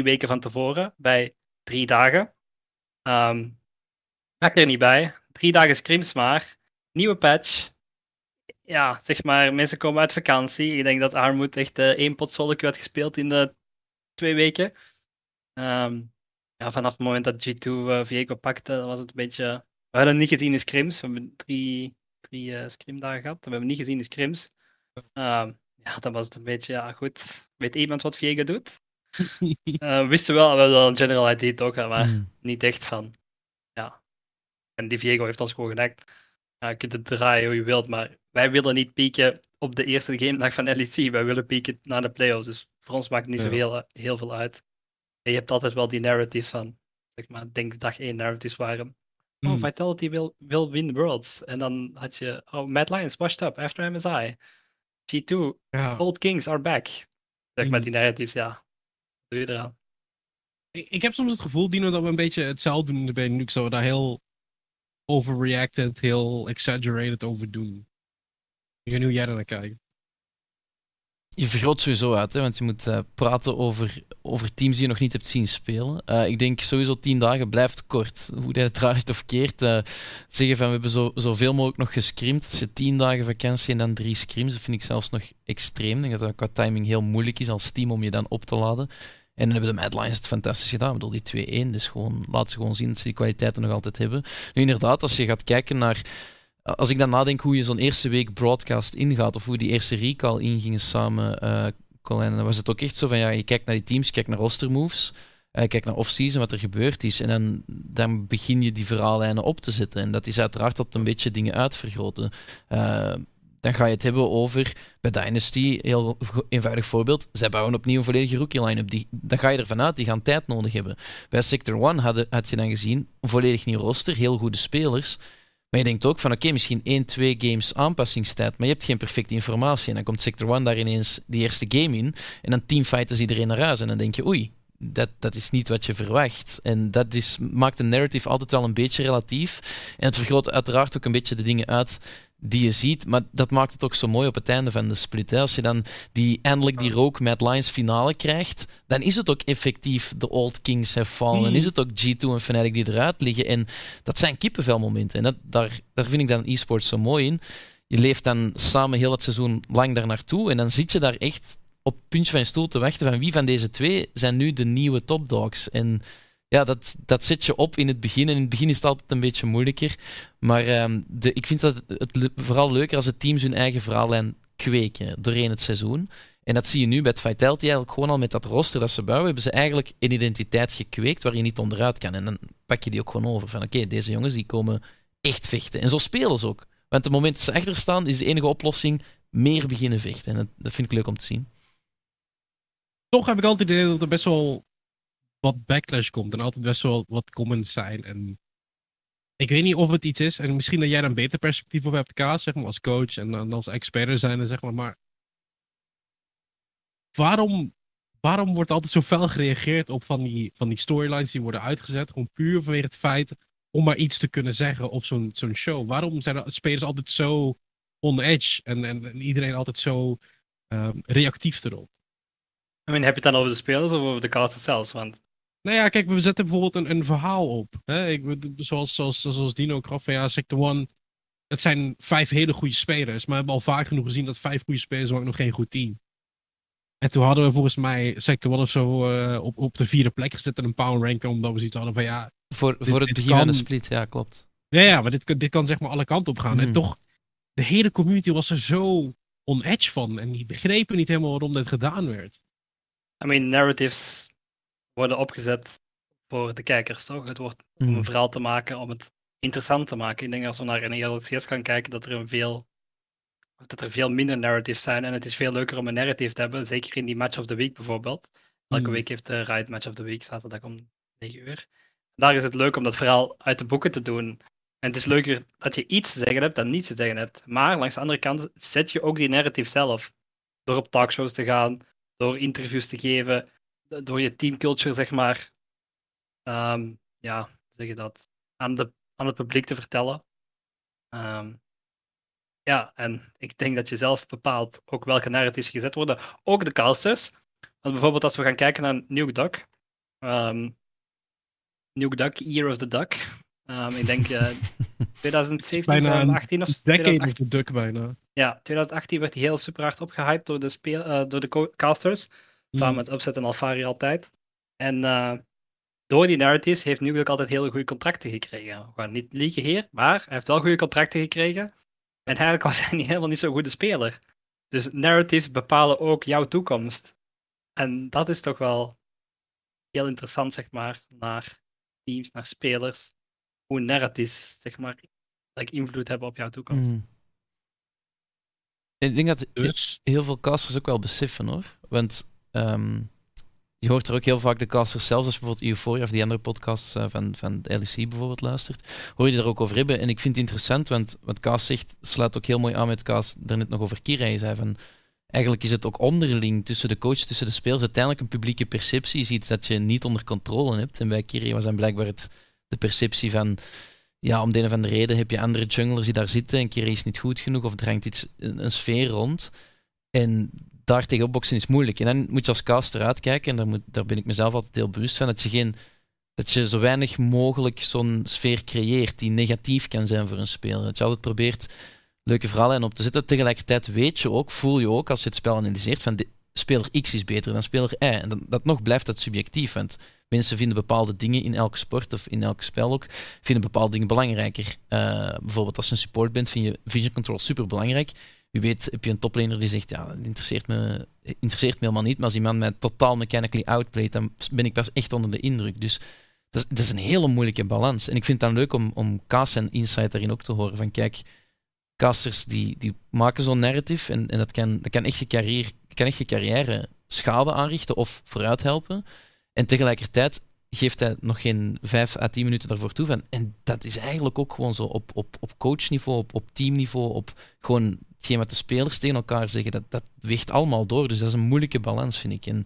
weken van tevoren, bij 3 dagen. Maak er niet bij. 3 dagen scrims maar. Nieuwe patch. Ja, zeg maar, mensen komen uit vakantie. Ik denk dat Armoed echt 1 pot sollicue had gespeeld in de 2 weken. Ja, vanaf het moment dat G2 Viego pakte, was het een beetje... We hadden niet gezien de scrims. We hebben drie scrimdagen gehad. We hebben niet gezien de scrims. Ja, dan was het een beetje... Ja, goed. Weet iemand wat Viego doet? We wisten wel, we hadden wel een general ID toch, maar niet echt van... Ja. En die Viego heeft ons gewoon genakt. Ja, je kunt het draaien hoe je wilt, maar wij willen niet pieken op de eerste gamedag van LEC. Wij willen pieken naar de playoffs. Dus voor ons maakt het niet zo heel veel uit. En je hebt altijd wel die narratives van, zeg maar, denk dag 1 narratives waren. Oh, Vitality wil win Worlds. En dan had je, oh, Mad Lions washed up after MSI. G2, Old Kings are back. Zeg maar, die narratives, ja. Wat doe je eraan? Ik heb soms het gevoel, Dino, dat we een beetje hetzelfde doen bij Nuke. Zo daar heel overreacted, heel exaggerated over doen. Ik weet niet hoe jij daarnaar kijkt. Je vergroot sowieso uit, hè, want je moet praten over teams die je nog niet hebt zien spelen. Ik denk sowieso 10 dagen blijft kort. Hoe dat het raar of keert, zeggen van we hebben zoveel mogelijk nog gescrimd. Als je 10 dagen vakantie en dan 3 scrims, dat vind ik zelfs nog extreem. Ik denk dat qua timing heel moeilijk is als team om je dan op te laden. En dan hebben de Mad Lions het fantastisch gedaan. Ik bedoel, die 2-1, dus gewoon, laat ze gewoon zien dat ze die kwaliteiten nog altijd hebben. Nu inderdaad, als je gaat kijken naar... Als ik dan nadenk hoe je zo'n eerste week broadcast ingaat, of hoe die eerste recall ingingen samen, Colin, dan was het ook echt zo van, ja, je kijkt naar die teams, je kijkt naar roster moves, je kijkt naar off-season, wat er gebeurd is, en dan begin je die verhaallijnen op te zetten. En dat is uiteraard dat een beetje dingen uitvergroten. Dan ga je het hebben over, bij Dynasty, heel eenvoudig voorbeeld, zij bouwen opnieuw een volledige rookie-line-up. Dan ga je ervan uit, die gaan tijd nodig hebben. Bij Sector One had je dan gezien, een volledig nieuw roster, heel goede spelers. Maar je denkt ook van oké, misschien 1-2 games aanpassingstijd, maar je hebt geen perfecte informatie. En dan komt Sector 1 daar ineens die eerste game in en dan teamfighten ze iedereen naar huis. En dan denk je oei, dat is niet wat je verwacht. En dat maakt de narrative altijd wel een beetje relatief. En het vergroot uiteraard ook een beetje de dingen uit die je ziet, maar dat maakt het ook zo mooi op het einde van de split. Hè. Als je dan eindelijk die Rogue Mad Lions finale krijgt, dan is het ook effectief de Old Kings have fallen. Dan is het ook G2 en Fnatic die eruit liggen. En dat zijn kippenvelmomenten. En daar vind ik dan e-sports zo mooi in. Je leeft dan samen heel het seizoen lang daar naartoe en dan zit je daar echt op het puntje van je stoel te wachten van wie van deze twee zijn nu de nieuwe topdogs. En ja, dat zet je op in het begin. En in het begin is het altijd een beetje moeilijker. Maar ik vind dat het vooral leuker als de teams hun eigen verhaallijn kweken doorheen het seizoen. En dat zie je nu bij het Vitality eigenlijk gewoon al met dat roster dat ze bouwen. Hebben ze eigenlijk een identiteit gekweekt waar je niet onderuit kan. En dan pak je die ook gewoon over. Van oké, deze jongens die komen echt vechten. En zo spelen ze ook. Want het moment dat ze achter staan is de enige oplossing meer beginnen vechten. En dat vind ik leuk om te zien. Toch heb ik altijd het idee dat er best wel... wat backlash komt en altijd best wel wat comments zijn. En ik weet niet of het iets is, en misschien dat jij daar een beter perspectief op hebt, Kaas, zeg maar, als coach en als expert zijn, zeg maar waarom wordt altijd zo fel gereageerd op van die storylines die worden uitgezet, gewoon puur vanwege het feit om maar iets te kunnen zeggen op zo'n show? Waarom zijn spelers altijd zo on edge en iedereen altijd zo reactief erop? Heb je het dan over de spelers of over de casters zelfs? Want Nou ja, kijk, we zetten bijvoorbeeld een verhaal op. Hè? Zoals Dino ook gaf van ja, Sector One. Het zijn 5 hele goede spelers. Maar we hebben al vaak genoeg gezien dat 5 goede spelers maakt nog geen goed team. En toen hadden we volgens mij Sector One of zo op de 4e plek gezet en een power ranken. Omdat we zoiets hadden van ja... Voor het begin aan de split, ja klopt. Ja, maar dit kan zeg maar alle kanten op gaan. En toch, de hele community was er zo on edge van. En die begrepen niet helemaal waarom dit gedaan werd. I mean, narratives worden opgezet voor de kijkers, toch? Het wordt om een verhaal te maken, om het interessant te maken. Ik denk als we naar een LCS gaan kijken, dat er veel minder narratives zijn. En het is veel leuker om een narrative te hebben, zeker in die Match of the Week bijvoorbeeld. Elke week heeft de Riot Match of the Week, zaterdag om 9:00. Daar is het leuk om dat verhaal uit de boeken te doen. En het is leuker dat je iets te zeggen hebt dan niets te zeggen hebt. Maar langs de andere kant zet je ook die narrative zelf. Door op talkshows te gaan, door interviews te geven, door je teamculture, zeg maar, zeg je dat, aan het publiek te vertellen. En ik denk dat je zelf bepaalt ook welke narratives gezet worden. Ook de casters. Want bijvoorbeeld als we gaan kijken naar Nuke Duck. Nuke Duck, Year of the Duck. Ik denk 2017, bijna 2018 of zo. Decade of the Duck bijna. Ja, 2018 werd hij heel super hard opgehyped door de casters. Samen met Upset en Alfari altijd. En door die narratives heeft Nuke Duck altijd hele goede contracten gekregen. We gaan niet liegen hier, maar hij heeft wel goede contracten gekregen. En eigenlijk was hij helemaal niet zo'n goede speler. Dus narratives bepalen ook jouw toekomst. En dat is toch wel heel interessant, zeg maar, naar teams, naar spelers. Hoe narratives, zeg maar, invloed hebben op jouw toekomst. Ik denk dat heel veel casters ook wel beseffen, hoor. Want je hoort er ook heel vaak de casters zelfs, als je bijvoorbeeld Euphoria of die andere podcasts van de LEC bijvoorbeeld luistert, hoor je er ook over hebben. En ik vind het interessant, want wat Kaas zegt, sluit ook heel mooi aan met Kaas daarnet nog over Kira. Je zei van, eigenlijk is het ook onderling tussen de coach, tussen de spelers. Uiteindelijk een publieke perceptie is iets dat je niet onder controle hebt. En bij Kira was dan blijkbaar de perceptie van, ja, om de een of andere reden heb je andere junglers die daar zitten en Kira is niet goed genoeg of er hangt iets, een sfeer rond. En daar tegen opboksen is moeilijk. En dan moet je als caster uitkijken, en daar ben ik mezelf altijd heel bewust van, dat je zo weinig mogelijk zo'n sfeer creëert die negatief kan zijn voor een speler. Dat je altijd probeert leuke verhalen op te zetten. Tegelijkertijd weet je ook, voel je ook, als je het spel analyseert, van de speler X is beter dan speler Y. En dat nog blijft dat subjectief, want mensen vinden bepaalde dingen in elke sport of in elk spel ook, vinden bepaalde dingen belangrijker. Bijvoorbeeld als je een support bent, vind je vision control super belangrijk. Je weet, heb je een toplaner die zegt, ja, dat interesseert me helemaal niet, maar als die man mij totaal mechanically outplayt, dan ben ik pas echt onder de indruk. Dus dat is een hele moeilijke balans. En ik vind het dan leuk om Kaas en Insight daarin ook te horen. Van kijk, casters die maken zo'n narrative en dat kan echt je carrière schade aanrichten of vooruit helpen. En tegelijkertijd geeft hij nog geen 5 à 10 minuten daarvoor toe van. En dat is eigenlijk ook gewoon zo op coachniveau, op teamniveau, op gewoon hetgeen wat de spelers tegen elkaar zeggen, dat weegt allemaal door. Dus dat is een moeilijke balans, vind ik. En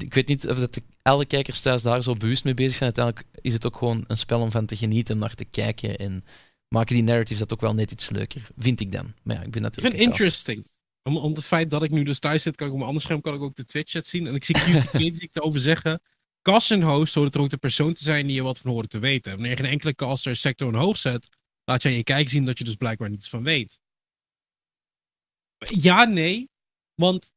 ik weet niet of dat alle kijkers thuis daar zo bewust mee bezig zijn. Uiteindelijk is het ook gewoon een spel om van te genieten, om naar te kijken. En maken die narratives dat ook wel net iets leuker, vind ik dan. Maar ja, ik ben natuurlijk... Ik vind het interesting. Om het feit dat ik nu dus thuis zit, kan ik op mijn ander scherm kan ik ook de Twitch-chat zien. En ik zie cute kids ik erover zeggen. Cast en host hoort er ook de persoon te zijn die je wat van hoort te weten. Wanneer je geen enkele caster sector omhoog zet, laat jij je kijker zien dat je dus blijkbaar niets van weet. Ja, nee. Want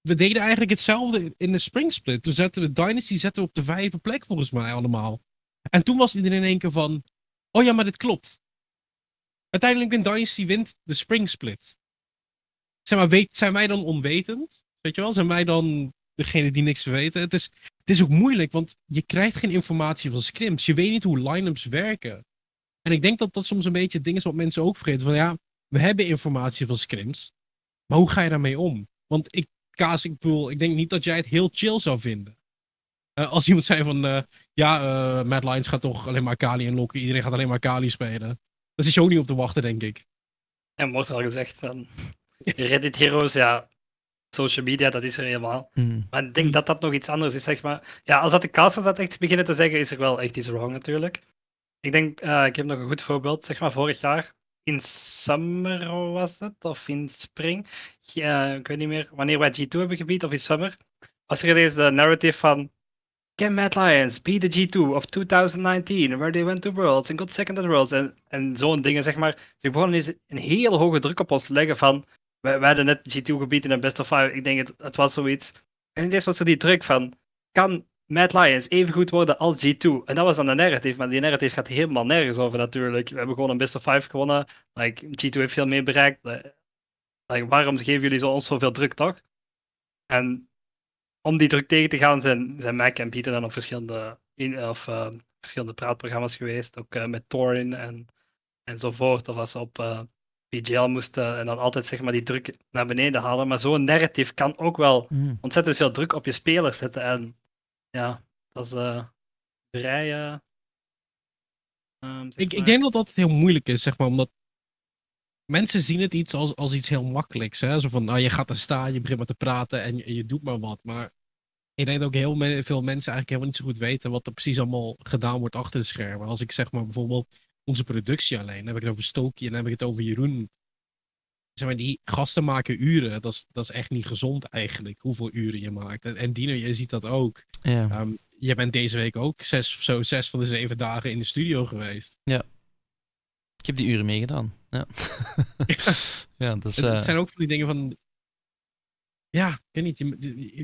we deden eigenlijk hetzelfde in de Spring Split. Toen zetten we Dynasty op de 5e plek volgens mij allemaal. En toen was iedereen in één keer van, oh ja, maar dit klopt. Uiteindelijk wint Dynasty de Spring Split. Zeg maar, zijn wij dan onwetend? Weet je wel? Zijn wij dan degene die niks weten? Het is ook moeilijk, want je krijgt geen informatie van scrims. Je weet niet hoe line-ups werken. En ik denk dat dat soms een beetje het ding is wat mensen ook vergeten. Van ja, we hebben informatie van scrims. Maar hoe ga je daarmee om? Want ik denk niet dat jij het heel chill zou vinden. Als iemand zei van, Mad Lions gaat toch alleen maar Akali inlokken. Iedereen gaat alleen maar Akali spelen. Daar zit je ook niet op te wachten, denk ik. En wordt wel gezegd dan... Reddit heroes, ja, social media, dat is er helemaal. Maar ik denk dat nog iets anders is, zeg maar. Ja, als dat de casters dat echt beginnen te zeggen, is er wel echt iets wrong natuurlijk. Ik denk, ik heb nog een goed voorbeeld, zeg maar vorig jaar. In summer was het, of in spring. Ik weet niet meer wanneer wij G2 hebben gebied, of in summer. Was er ineens de narrative van, Can Mad Lions be the G2 of 2019, where they went to Worlds and got second at Worlds? En zo'n dingen, zeg maar. Ze begonnen eens een heel hoge druk op ons te leggen van... We hadden net G2 gebied in een best of 5. Ik denk, het was zoiets. En ineens was er die druk van... Kan Mad Lions even goed worden als G2? En dat was dan de narrative. Maar die narrative gaat helemaal nergens over, natuurlijk. We hebben gewoon een best of 5 gewonnen. Like, G2 heeft veel meer bereikt. Like, waarom geven jullie ons zoveel druk, toch? En... om die druk tegen te gaan zijn Mac en Pieter dan op verschillende praatprogramma's geweest. Ook met Thorin enzovoort. Dat was op PGL moesten en dan altijd zeg maar die druk naar beneden halen. Maar zo'n narrative kan ook wel ontzettend veel druk op je spelers zetten. En ja, dat is vrij... ik denk dat dat heel moeilijk is, zeg maar, omdat mensen zien het iets als iets heel makkelijks. Hè? Zo van, nou, je gaat er staan, je begint maar te praten en je doet maar wat. Maar ik denk dat ook heel veel mensen eigenlijk helemaal niet zo goed weten wat er precies allemaal gedaan wordt achter de schermen. Als ik zeg maar bijvoorbeeld onze productie alleen, dan heb ik het over Stokje en dan heb ik het over Jeroen. Zeg maar, die gasten maken uren. Dat is echt niet gezond eigenlijk, hoeveel uren je maakt. En Dino, je ziet dat ook. Ja. Je bent deze week ook 6 van de 7 dagen in de studio geweest. Ja. Ik heb die uren meegedaan. Ja. Ja, dus, het zijn ook van die dingen van... Ja, ik weet niet.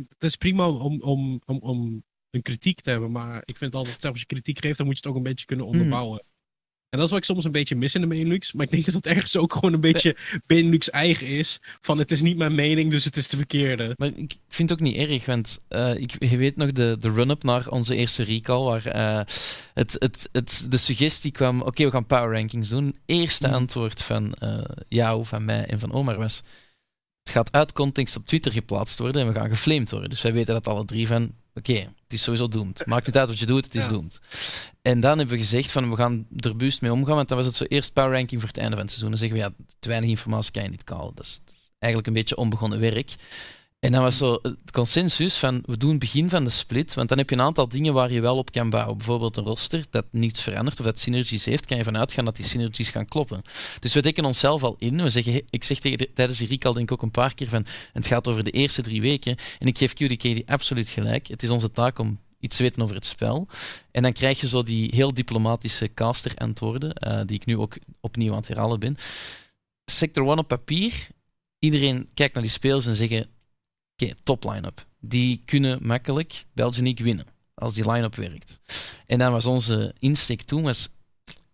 Het is prima om een kritiek te hebben, maar ik vind altijd, zelfs als je kritiek geeft, dan moet je het ook een beetje kunnen onderbouwen. En dat is wat ik soms een beetje mis in de Benelux, maar ik denk dat dat ergens ook gewoon een beetje Benelux eigen is. Van, het is niet mijn mening, dus het is de verkeerde. Maar ik vind het ook niet erg, want je weet nog de run-up naar onze eerste recall, waar de suggestie kwam, oké, we gaan power rankings doen. Eerste antwoord van jou, van mij en van Omar was, het gaat uit context op Twitter geplaatst worden en we gaan geflamed worden. Dus wij weten dat alle drie van... Oké, het is sowieso doomed. Maakt niet uit wat je doet, het is doomed. En dan hebben we gezegd van, we gaan er bewust mee omgaan, want dan was het zo eerst power ranking voor het einde van het seizoen. Dan zeggen we, ja, te weinig informatie kan je niet callen. Dat is eigenlijk een beetje onbegonnen werk. En dan was zo het consensus van, we doen begin van de split, want dan heb je een aantal dingen waar je wel op kan bouwen. Bijvoorbeeld een roster dat niets verandert of dat synergies heeft, kan je vanuit gaan dat die synergies gaan kloppen. Dus we dekken onszelf al in. We zeggen, ik zeg tijdens die recall denk ik ook een paar keer van, het gaat over de eerste 3 weken. En ik geef QDK die absoluut gelijk. Het is onze taak om iets te weten over het spel. En dan krijg je zo die heel diplomatische caster antwoorden, die ik nu ook opnieuw aan het herhalen ben. Sector One op papier. Iedereen kijkt naar die spelers en zeggen... Oké, top line-up. Die kunnen makkelijk Belgian League winnen, als die line-up werkt. En dan was onze insteek toen, was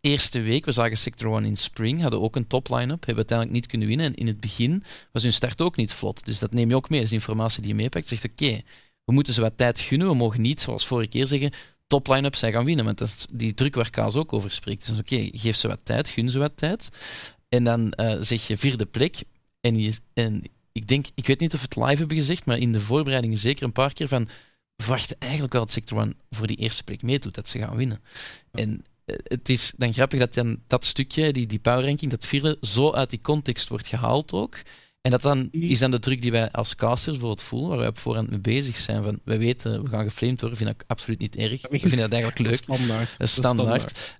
eerste week, we zagen Sector One in spring, hadden ook een top line-up, hebben uiteindelijk niet kunnen winnen. En in het begin was hun start ook niet vlot. Dus dat neem je ook mee, dat is informatie die je meepakt. Je zegt, oké, we moeten ze wat tijd gunnen, we mogen niet, zoals vorige keer zeggen, top line-up, zij gaan winnen. Want dat is die druk waar Kaas ook over spreekt. Dus oké, geef ze wat tijd, gun ze wat tijd. En dan zeg je vierde plek en ik weet niet of we het live hebben gezegd, maar in de voorbereidingen zeker een paar keer van verwachten eigenlijk wel dat Sector One voor die eerste plek meedoet, dat ze gaan winnen. Ja. En het is dan grappig dat dan dat stukje, die power ranking, dat vierde, zo uit die context wordt gehaald ook. En dat dan is dan de druk die wij als casters bijvoorbeeld voelen, waar wij op voorhand mee bezig zijn. Van, wij weten, we gaan geflamed worden, vind ik absoluut niet erg. We vinden dat eigenlijk leuk. Standaard.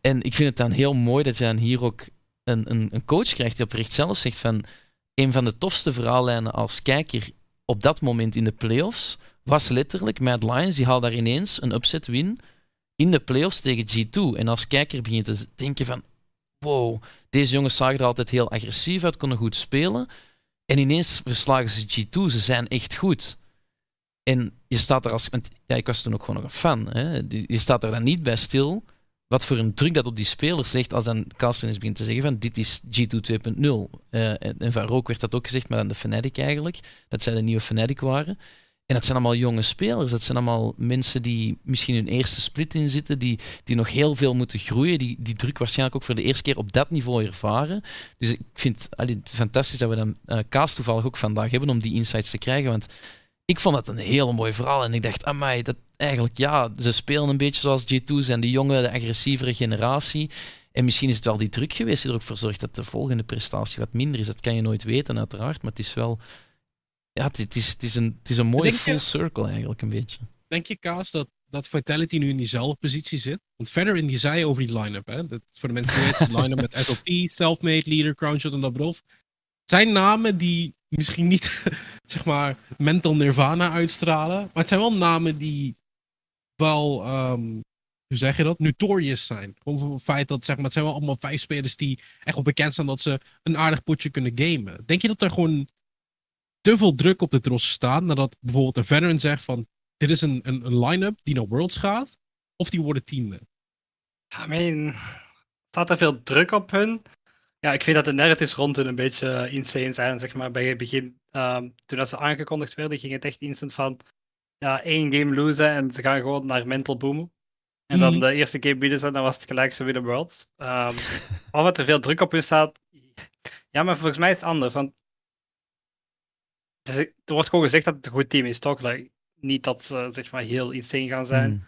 En ik vind het dan heel mooi dat je dan hier ook een coach krijgt die oprecht zelf zegt van... Een van de tofste verhaallijnen als kijker op dat moment in de playoffs was letterlijk Mad Lions, die haalde daar ineens een upset win in de playoffs tegen G2. En als kijker begin je te denken van, wow, deze jongens zagen er altijd heel agressief uit, konden goed spelen. En ineens verslagen ze G2, ze zijn echt goed. En je staat er als, ja, ik was toen ook gewoon nog een fan, hè? Je staat er dan niet bij stil. Wat voor een druk dat op die spelers ligt als dan Carsten eens begint te zeggen van dit is G2 2.0. En van Rogue werd dat ook gezegd, maar dan de Fnatic eigenlijk. Dat zij de nieuwe Fnatic waren. En dat zijn allemaal jonge spelers. Dat zijn allemaal mensen die misschien hun eerste split in zitten, die nog heel veel moeten groeien. Die druk waarschijnlijk ook voor de eerste keer op dat niveau ervaren. Dus ik vind het fantastisch dat we dan Kaas toevallig ook vandaag hebben om die insights te krijgen. Want ik vond dat een heel mooi verhaal en ik dacht, amai, dat eigenlijk, ja, ze spelen een beetje zoals G2 zijn, de jonge, de agressievere generatie. En misschien is het wel die druk geweest die er ook voor zorgt dat de volgende prestatie wat minder is. Dat kan je nooit weten, uiteraard, maar het is wel... Ja, het is een mooie full circle eigenlijk, een beetje. Denk je, Kaas, dat Vitality nu in diezelfde positie zit? Want verder in die zei over die line-up, hè? Dat voor de mensen die weten, de line-up met SLT, Selfmade, Leader, Crownshot en Dabrov. Zijn namen die misschien niet, zeg maar, mental nirvana uitstralen, maar het zijn wel namen die wel, hoe zeg je dat, notorious zijn. Gewoon van het feit dat, zeg maar, het zijn wel allemaal 5 spelers die echt wel bekend zijn dat ze een aardig potje kunnen gamen. Denk je dat er gewoon te veel druk op de trossen staat, nadat bijvoorbeeld een veteran zegt van, dit is een line-up die naar Worlds gaat, of die worden tiende? I mean, staat er veel druk op hun? Ja, ik vind dat de narratives rond hun een beetje insane zijn, zeg maar. Bij het begin, toen dat ze aangekondigd werden, ging het echt instant van, ja, 1 game losen en ze gaan gewoon naar mental boomen. En dan de eerste game bieden ze, dan was het gelijk zo weer de Worlds. Of dat er veel druk op hun staat, ja, maar volgens mij is het anders, want er wordt gewoon gezegd dat het een goed team is, toch? Like, niet dat ze, zeg maar, heel insane gaan zijn.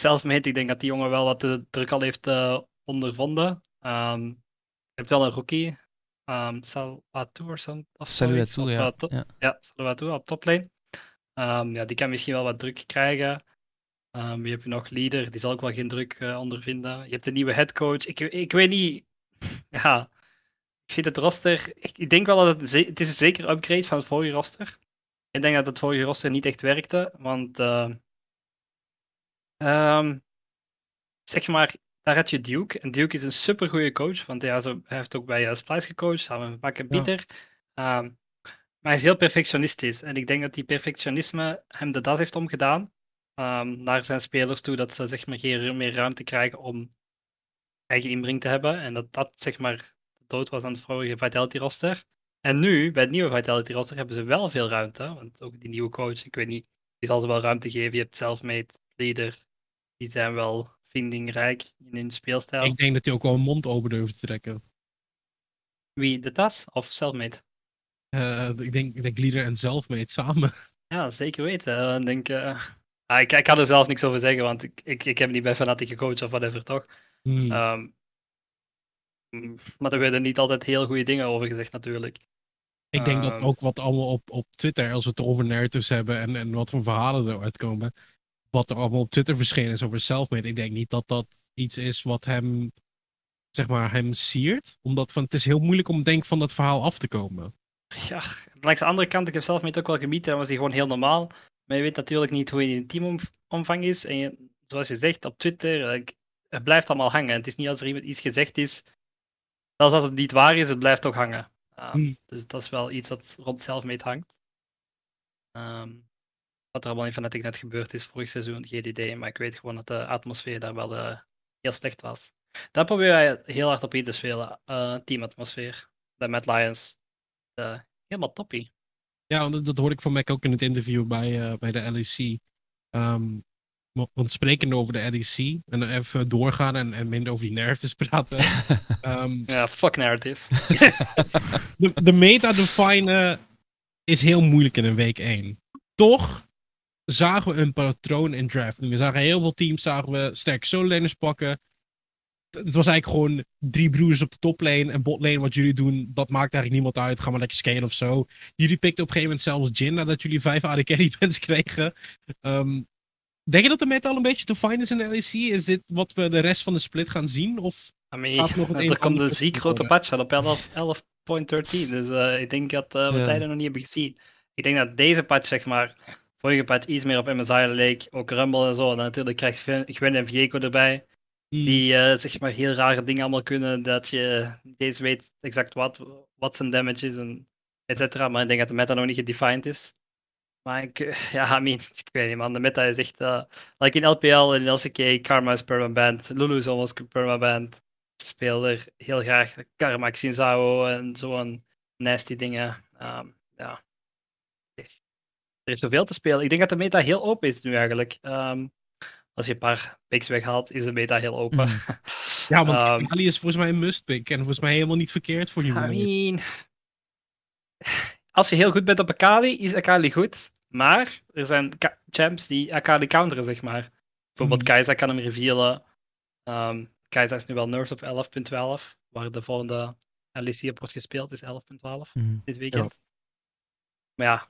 Zelfmeet, ik denk dat die jongen wel wat de druk al heeft ondervonden. Je hebt wel een rookie, Saluatu of zo. Saluatu, ja. Ja, Saluatu op toplane. Ja, die kan misschien wel wat druk krijgen. Je hebt nog leader, die zal ook wel geen druk ondervinden. Je hebt de nieuwe headcoach. Ik weet niet. Ja, ik vind het roster. Ik denk wel dat het is een zeker upgrade van het vorige roster. Ik denk dat het vorige roster niet echt werkte, want zeg maar, daar had je Duke. En Duke is een supergoeie coach, want ja, hij heeft ook bij Splice gecoacht, samen met Pak en Pieter. Ja. Maar hij is heel perfectionistisch. En ik denk dat die perfectionisme hem de das heeft omgedaan. Naar zijn spelers toe, dat ze, zeg maar, geen meer ruimte krijgen om eigen inbreng te hebben. En dat zeg maar, dood was aan het vorige Vitality roster. En nu, bij het nieuwe Vitality roster, hebben ze wel veel ruimte. Want ook die nieuwe coach, ik weet niet, die zal ze wel ruimte geven. Je hebt Selfmade, Leader, die zijn wel vindingrijk in hun speelstijl. Ik denk dat hij ook wel een mond open durft te trekken. Wie, de tas of Selfmade? Ik denk Leader en Selfmade samen. Ja, zeker weten. Ik kan er zelf niks over zeggen, want ik heb niet bij Fnatic gecoacht of whatever, toch? Maar er werden niet altijd heel goede dingen over gezegd, natuurlijk. Ik denk dat ook wat allemaal op Twitter, als we het over narratives hebben en wat voor verhalen eruit komen, wat er allemaal op Twitter verschenen is over Selfmade, ik denk niet dat dat iets is wat hem, zeg maar, hem siert. Omdat het is heel moeilijk om, denk, van dat verhaal af te komen. Ja, langs de andere kant, ik heb Selfmade ook wel gemieten, dan was hij gewoon heel normaal. Maar je weet natuurlijk niet hoe je in een teamomvang is. En je, zoals je zegt, op Twitter, het blijft allemaal hangen. Het is niet als er iemand iets gezegd is, zelfs als het niet waar is, het blijft ook hangen. Dus dat is wel iets dat rond Selfmade hangt. Wat er allemaal in Fnatic net gebeurd is vorig seizoen, geen idee. Maar ik weet gewoon dat de atmosfeer daar wel heel slecht was. Daar probeer wij heel hard op in te spelen. Teamatmosfeer. De Mad Lions. Helemaal toppie. Ja, dat hoorde ik van Mac ook in het interview bij de LEC. Want sprekende over de LEC, en even doorgaan en minder over die narratives praten. Ja, fuck narratives. de meta definen is heel moeilijk in een week 1. Toch zagen we een patroon in draft. We zagen heel veel teams, sterke solo-laners pakken. Het was eigenlijk gewoon 3 broers op de toplane en botlane. Wat jullie doen, dat maakt eigenlijk niemand uit. Ga maar lekker scalen of zo. Jullie pikten op een gegeven moment zelfs Jhin nadat jullie 5 AD carry bands kregen. Denk je dat de meta al een beetje te fijn is in de LEC? Is dit wat we de rest van de split gaan zien? Of er komt een ziek grote patch aan op 11.13. Dus ik denk dat we het nog niet hebben gezien. Ik denk dat deze patch, zeg maar, vorige patch iets meer op MSI leek. Ook Rumble en zo. En natuurlijk krijgt Gwen en Viego erbij. Die zeg maar heel rare dingen allemaal kunnen. Dat je deze weet exact wat zijn damage is en et cetera. Maar ik denk dat de meta nog niet gedefined is. Maar ik weet niet, man. De meta is echt, like in LPL en LCK, Karma is permaband. Lulu is almost permaband. Ze spelen er heel graag Karma, Xinzao en zo'n nasty dingen. Ja. Er is zoveel te spelen. Ik denk dat de meta heel open is nu eigenlijk. Als je een paar picks weghaalt, is de meta heel open. Ja, want Akali is volgens mij een must pick en volgens mij helemaal niet verkeerd voor die moment. Als je heel goed bent op Akali, is Akali goed. Maar er zijn champs die Akali counteren, zeg maar. Bijvoorbeeld Kai'Sa kan hem revealen. Kai'Sa is nu wel nerfed op 11.12, waar de volgende LEC op wordt gespeeld, is 11.12 dit weekend. Ja. Maar ja,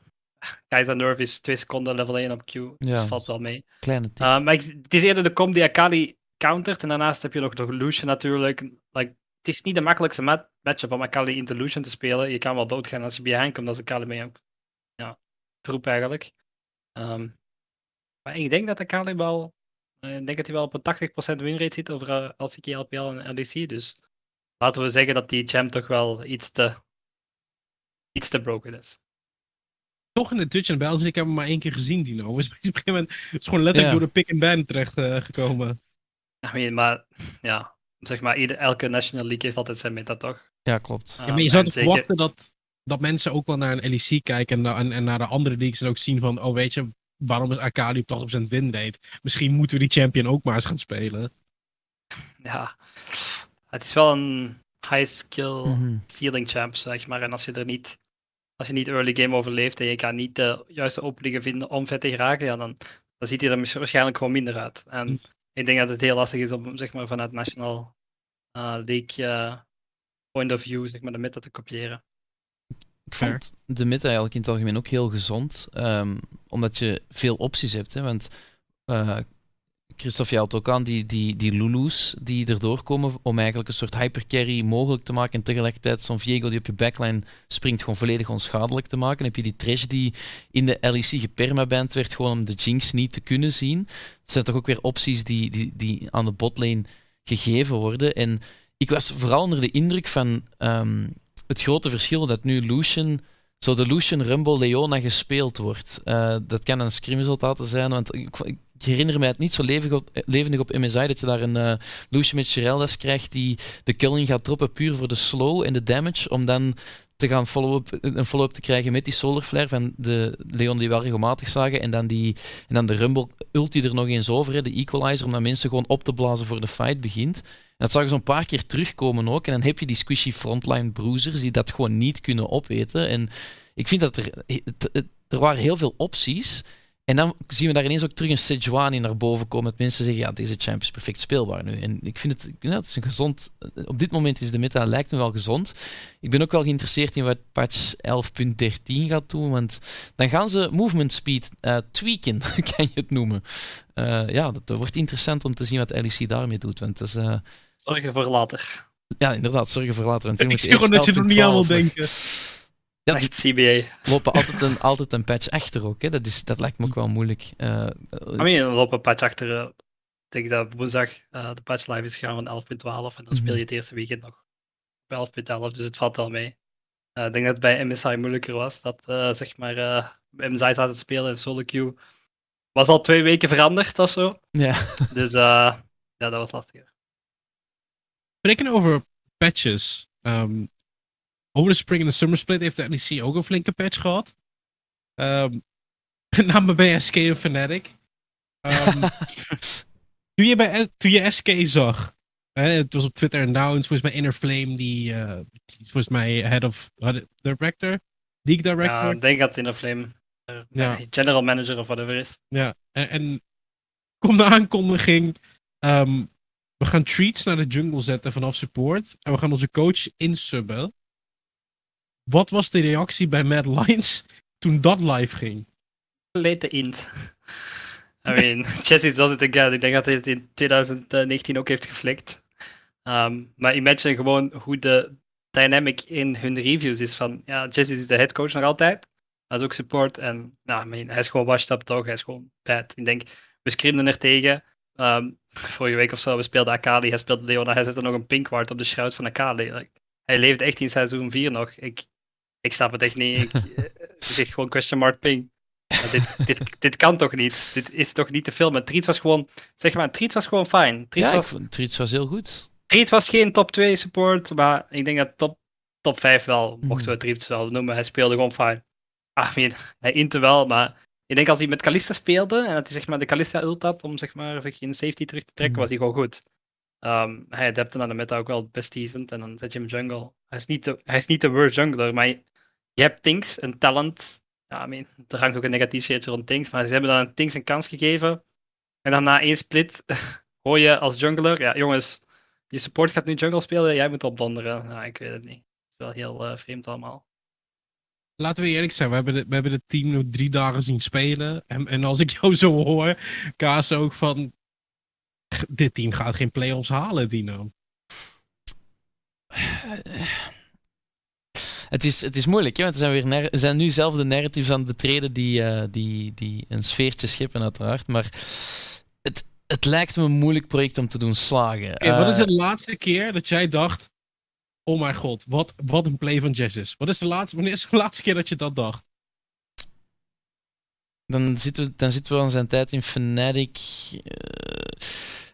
Kai'Sa nerf is 2 seconden level 1 op Q, dus valt wel mee. Kleine tip. Maar het is eerder de comp die Akali countert, en daarnaast heb je nog de Lucian natuurlijk. Het is niet de makkelijkste matchup om Akali in de Lucian te spelen. Je kan wel doodgaan als je behind komt, als Akali mee op. Ja, troep eigenlijk. Maar ik denk dat Akali wel, op een 80% winrate zit over LCK, LPL en LEC. Dus laten we zeggen dat die champ toch wel iets te broken is. Toch in de Twitch en België, ik heb hem maar één keer gezien, Dino. Hij is op een gegeven moment gewoon letterlijk door de pick-and-ban terechtgekomen. Elke National League heeft altijd zijn meta, toch? Ja, klopt. Maar je zou toch verwachten dat mensen ook wel naar een LEC kijken en naar de andere leagues en ook zien van, oh weet je, waarom is Akali op 80% winrate? Misschien moeten we die champion ook maar eens gaan spelen. Ja, het is wel een high skill ceiling champ, zeg maar. En als je er niet... Als je niet early game overleeft en je kan niet de juiste openingen vinden om vet te geraken, ja, dan ziet hij er waarschijnlijk gewoon minder uit. En ik denk dat het heel lastig is om zeg maar, vanuit National League point of view zeg maar, de meta te kopiëren. Ik vond de meta eigenlijk in het algemeen ook heel gezond, omdat je veel opties hebt. Hè? Want Christophe, je had ook aan die Lulu's die erdoor komen om eigenlijk een soort hypercarry mogelijk te maken en tegelijkertijd zo'n Viego die op je backline springt gewoon volledig onschadelijk te maken. Dan heb je die Trash die in de LEC gepermaband werd gewoon om de Jinx niet te kunnen zien. Het zijn toch ook weer opties die aan de botlane gegeven worden. En ik was vooral onder de indruk van het grote verschil dat nu Lucian... Zo de Lucian Rumble Leona gespeeld wordt. Dat kan een scrimresultaat zijn, want ik herinner me het niet zo levendig op MSI dat je daar een Lucian met Geraldas krijgt die de killing gaat droppen puur voor de slow en de damage, om dan te gaan een follow-up te krijgen met die Solar Flare van de Leon die we wel regelmatig zagen en dan de Rumble ulti er nog eens over, hè, de equalizer, om dan mensen gewoon op te blazen voor de fight begint. En dat zag je zo'n paar keer terugkomen ook. En dan heb je die squishy frontline bruisers die dat gewoon niet kunnen opeten. En ik vind dat er waren heel veel opties. En dan zien we daar ineens ook terug een Sejuani naar boven komen. Dat mensen zeggen, ja, deze champ is perfect speelbaar nu. En ik vind het, ja, het is een gezond... Op dit moment is de meta, lijkt me wel gezond. Ik ben ook wel geïnteresseerd in wat patch 11.13 gaat doen. Want dan gaan ze movement speed tweaken, kan je het noemen. Dat wordt interessant om te zien wat LEC daarmee doet. Want dat is... Zorgen voor later. Ja, inderdaad, zorgen voor later. En ik zie gewoon dat je er niet aan wil denken. Ja, echt CBA. Lopen altijd een patch achter ook, hè. Dat lijkt me ook wel moeilijk. We lopen een patch achter. Ik denk dat woensdag de patch live is gegaan van 11.12 en dan speel je het eerste weekend nog op 11.11, dus het valt wel mee. Ik denk dat het bij MSI moeilijker was. Dat MSI had het spelen en solo queue was al 2 weken veranderd of zo. Ja. Dus dat was lastiger. Spreken over patches. Over de spring en de summer split heeft de NEC ook een flinke patch gehad. Met name bij SK en Fnatic. Toen je SK zag, het was op Twitter announced, volgens mij Inner Flame, die volgens mij head of director, league director. Ja, ik denk dat Inner Flame general manager of whatever is. Ja, en komt de aankondiging. We gaan Treats naar de jungle zetten vanaf support en we gaan onze coach insubben. Wat was de reactie bij Mad Lions toen dat live ging? Late int. I mean, Chessie does it again. Ik denk dat hij het in 2019 ook heeft geflikt. Maar imagine gewoon hoe de dynamic in hun reviews is van... Ja, Chessie is de headcoach nog altijd. Hij is ook support en... hij is gewoon washed up toch. Hij is gewoon bad. Ik denk, we scrimden er tegen. Vorige week of zo, we speelden Akali. Hij speelde Leona. Hij zette nog een pinkward op de schruit van Akali. Hij leefde echt in seizoen 4 nog. Ik snap het echt niet. Het is echt gewoon question mark ping. Dit kan toch niet? Dit is toch niet te filmen? Treats was gewoon fijn. Treats was heel goed. Treats was geen top 2 support, maar ik denk dat top 5 wel, mochten we Treats wel noemen. Hij speelde gewoon fijn. Hij inte wel, maar ik denk als hij met Kalista speelde, en dat hij zeg maar de Kalista ult had om zeg maar, zich in safety terug te trekken, was hij gewoon goed. Hij adapte naar de meta ook wel best decent, en dan zet je hem jungle. Hij is niet de worst jungler, maar je hebt Things, een talent. Er hangt ook een negatief shade rond Things, maar ze hebben dan Things een kans gegeven. En dan na één split hoor je als jungler, ja jongens, je support gaat nu jungle spelen, jij moet opdonderen. Ik weet het niet. Het is wel heel vreemd allemaal. Laten we eerlijk zijn, we hebben het team nog 3 dagen zien spelen. En als ik jou zo hoor, Kaas ook van... Dit team gaat geen play-offs halen, Dino. Het is moeilijk, hè? Want we zijn nu zelf de narratives aan het betreden die een sfeertje schippen uiteraard. Maar het lijkt me een moeilijk project om te doen slagen. Okay, wat is de laatste keer dat jij dacht, oh mijn god, wat een play van Jess is? Wanneer is de laatste keer dat je dat dacht? Dan zitten we aan zijn tijd in Fnatic.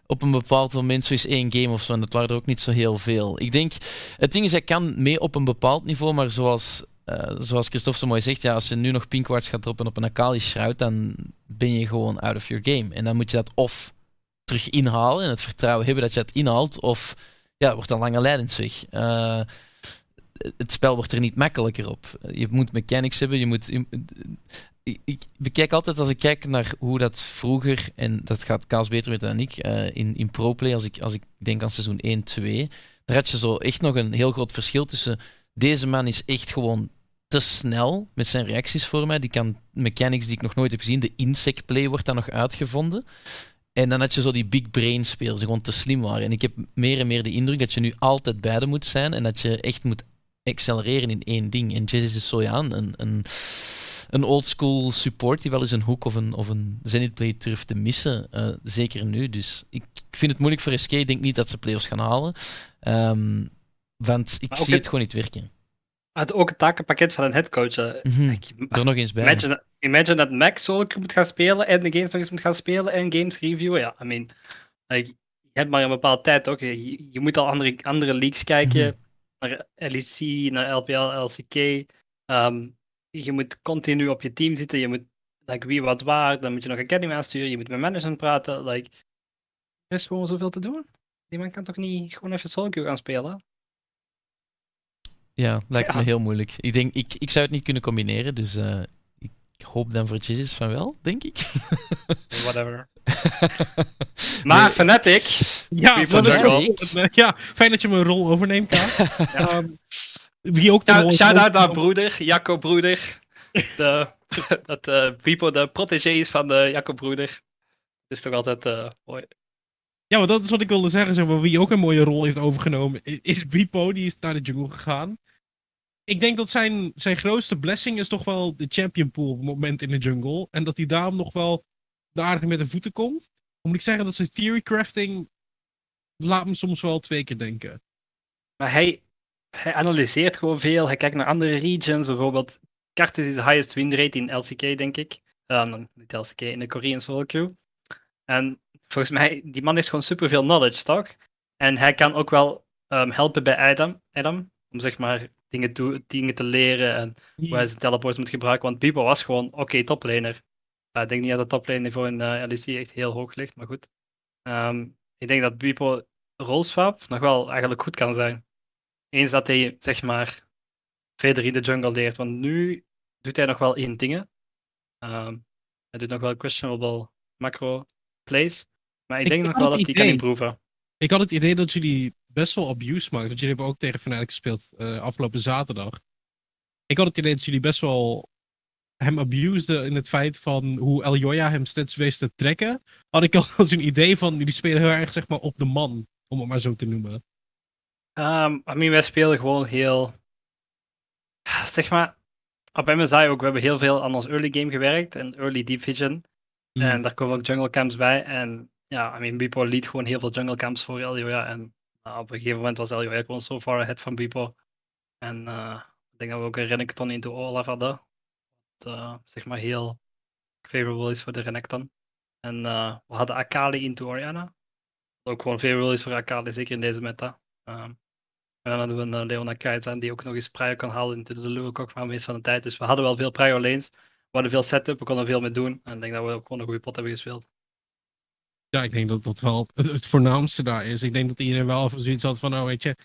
Op een bepaald moment, zoiets 1 game of zo, en dat waren er ook niet zo heel veel. Ik denk, het ding is, hij kan mee op een bepaald niveau, maar zoals Christophe zo mooi zegt, ja, als je nu nog pinkwarts gaat droppen op een Akali shroud, dan ben je gewoon out of your game. En dan moet je dat of terug inhalen en het vertrouwen hebben dat je het inhaalt, of ja, wordt een lange leidensweg. Het spel wordt er niet makkelijker op. Je moet mechanics hebben, Ik bekijk altijd, als ik kijk naar hoe dat vroeger, en dat gaat Kaas beter weten dan ik, in ProPlay, als ik denk aan seizoen 1, 2, daar had je zo echt nog een heel groot verschil tussen, deze man is echt gewoon te snel met zijn reacties voor mij, die kan mechanics die ik nog nooit heb gezien, de insect play wordt dan nog uitgevonden, en dan had je zo die big brain spelers die gewoon te slim waren. En ik heb meer en meer de indruk dat je nu altijd beide moet zijn, en dat je echt moet accelereren in één ding. En Jesse is zo, ja, een oldschool support die wel eens een hoek of een Zenith play durft te missen. Zeker nu. Dus ik vind het moeilijk voor SK. Ik denk niet dat ze playoffs gaan halen. Want ik zie het gewoon niet werken. Had ook het takenpakket van een headcoach. Er nog eens bij. Imagine dat Max solo moet gaan spelen en de games nog eens moet gaan spelen en games reviewen. Ja, I mean, je hebt maar een bepaalde tijd ook. Je moet al andere leagues kijken. Naar LEC, naar LPL, LCK. Je moet continu op je team zitten, je moet wie wat waar, dan moet je nog een academy aansturen, je moet met management praten, er is gewoon zoveel te doen. Die man kan toch niet gewoon even solo queue gaan spelen? Ja, lijkt me heel moeilijk. Ik denk, ik zou het niet kunnen combineren, dus ik hoop dan voor Jesus van wel, denk ik. Whatever. Maar nee. Fnatic, ja, fijn dat je mijn rol overneemt, Ka. Ja. Wie ook shout-out naar broeder, Jacco Broeder. De protégé is van de Jacco Broeder. Dat is toch altijd mooi. Ja, want dat is wat ik wilde zeggen. Zeg maar, wie ook een mooie rol heeft overgenomen is Bipo. Die is naar de jungle gegaan. Ik denk dat zijn grootste blessing is toch wel de champion pool op het moment in de jungle. En dat hij daarom nog wel aardig met de voeten komt. Dan moet ik zeggen dat zijn theorycrafting laat me soms wel 2 keer denken. Maar Hij analyseert gewoon veel, hij kijkt naar andere regions, bijvoorbeeld Karthus is de highest win rate in LCK, denk ik. Niet LCK, in de Korean solo queue. En volgens mij, die man heeft gewoon superveel knowledge, toch? En hij kan ook wel helpen bij Adam om zeg maar dingen te leren en hoe hij zijn teleports moet gebruiken, want Bibo was gewoon oké toplaner. Ik denk niet dat de toplaner voor een LEC echt heel hoog ligt, maar goed. Ik denk dat Bibo rolswap nog wel eigenlijk goed kan zijn. Eens dat hij, zeg maar, verder in de jungle leert. Want nu doet hij nog wel 1 dingen. Hij doet nog wel questionable macro plays. Maar ik denk nog wel dat hij kan improven. Ik had het idee dat jullie best wel abuse maken. Want jullie hebben ook tegen Fnatic gespeeld afgelopen zaterdag. Ik had het idee dat jullie best wel hem abuseden in het feit van hoe El Joya hem steeds wees te trekken. Had ik al zo'n idee van, jullie spelen heel erg, zeg maar, op de man. Om het maar zo te noemen. Wij spelen gewoon heel, zeg maar, op MSI ook, we hebben heel veel aan ons early game gewerkt en early deep vision. En daar komen ook jungle camps bij en ja, Bipo lead gewoon heel veel jungle camps voor LJoya en op een gegeven moment was LJoya gewoon so far ahead van Bipo. En ik denk dat we ook een Renekton into Olaf hadden, wat zeg maar heel favorable is voor de Renekton. En we hadden Akali into Orianna, wat ook gewoon favorable is voor Akali, zeker in deze meta. En dan hadden we een Leona Kites aan die ook nog eens prio kan halen in de Lulukok van de meest van de tijd. Dus we hadden wel veel prio lanes, we hadden veel setup, we konden veel mee doen. En ik denk dat we ook gewoon een goede pot hebben gespeeld. Ja, ik denk dat dat wel het voornaamste daar is. Ik denk dat iedereen wel zoiets had van, weet je,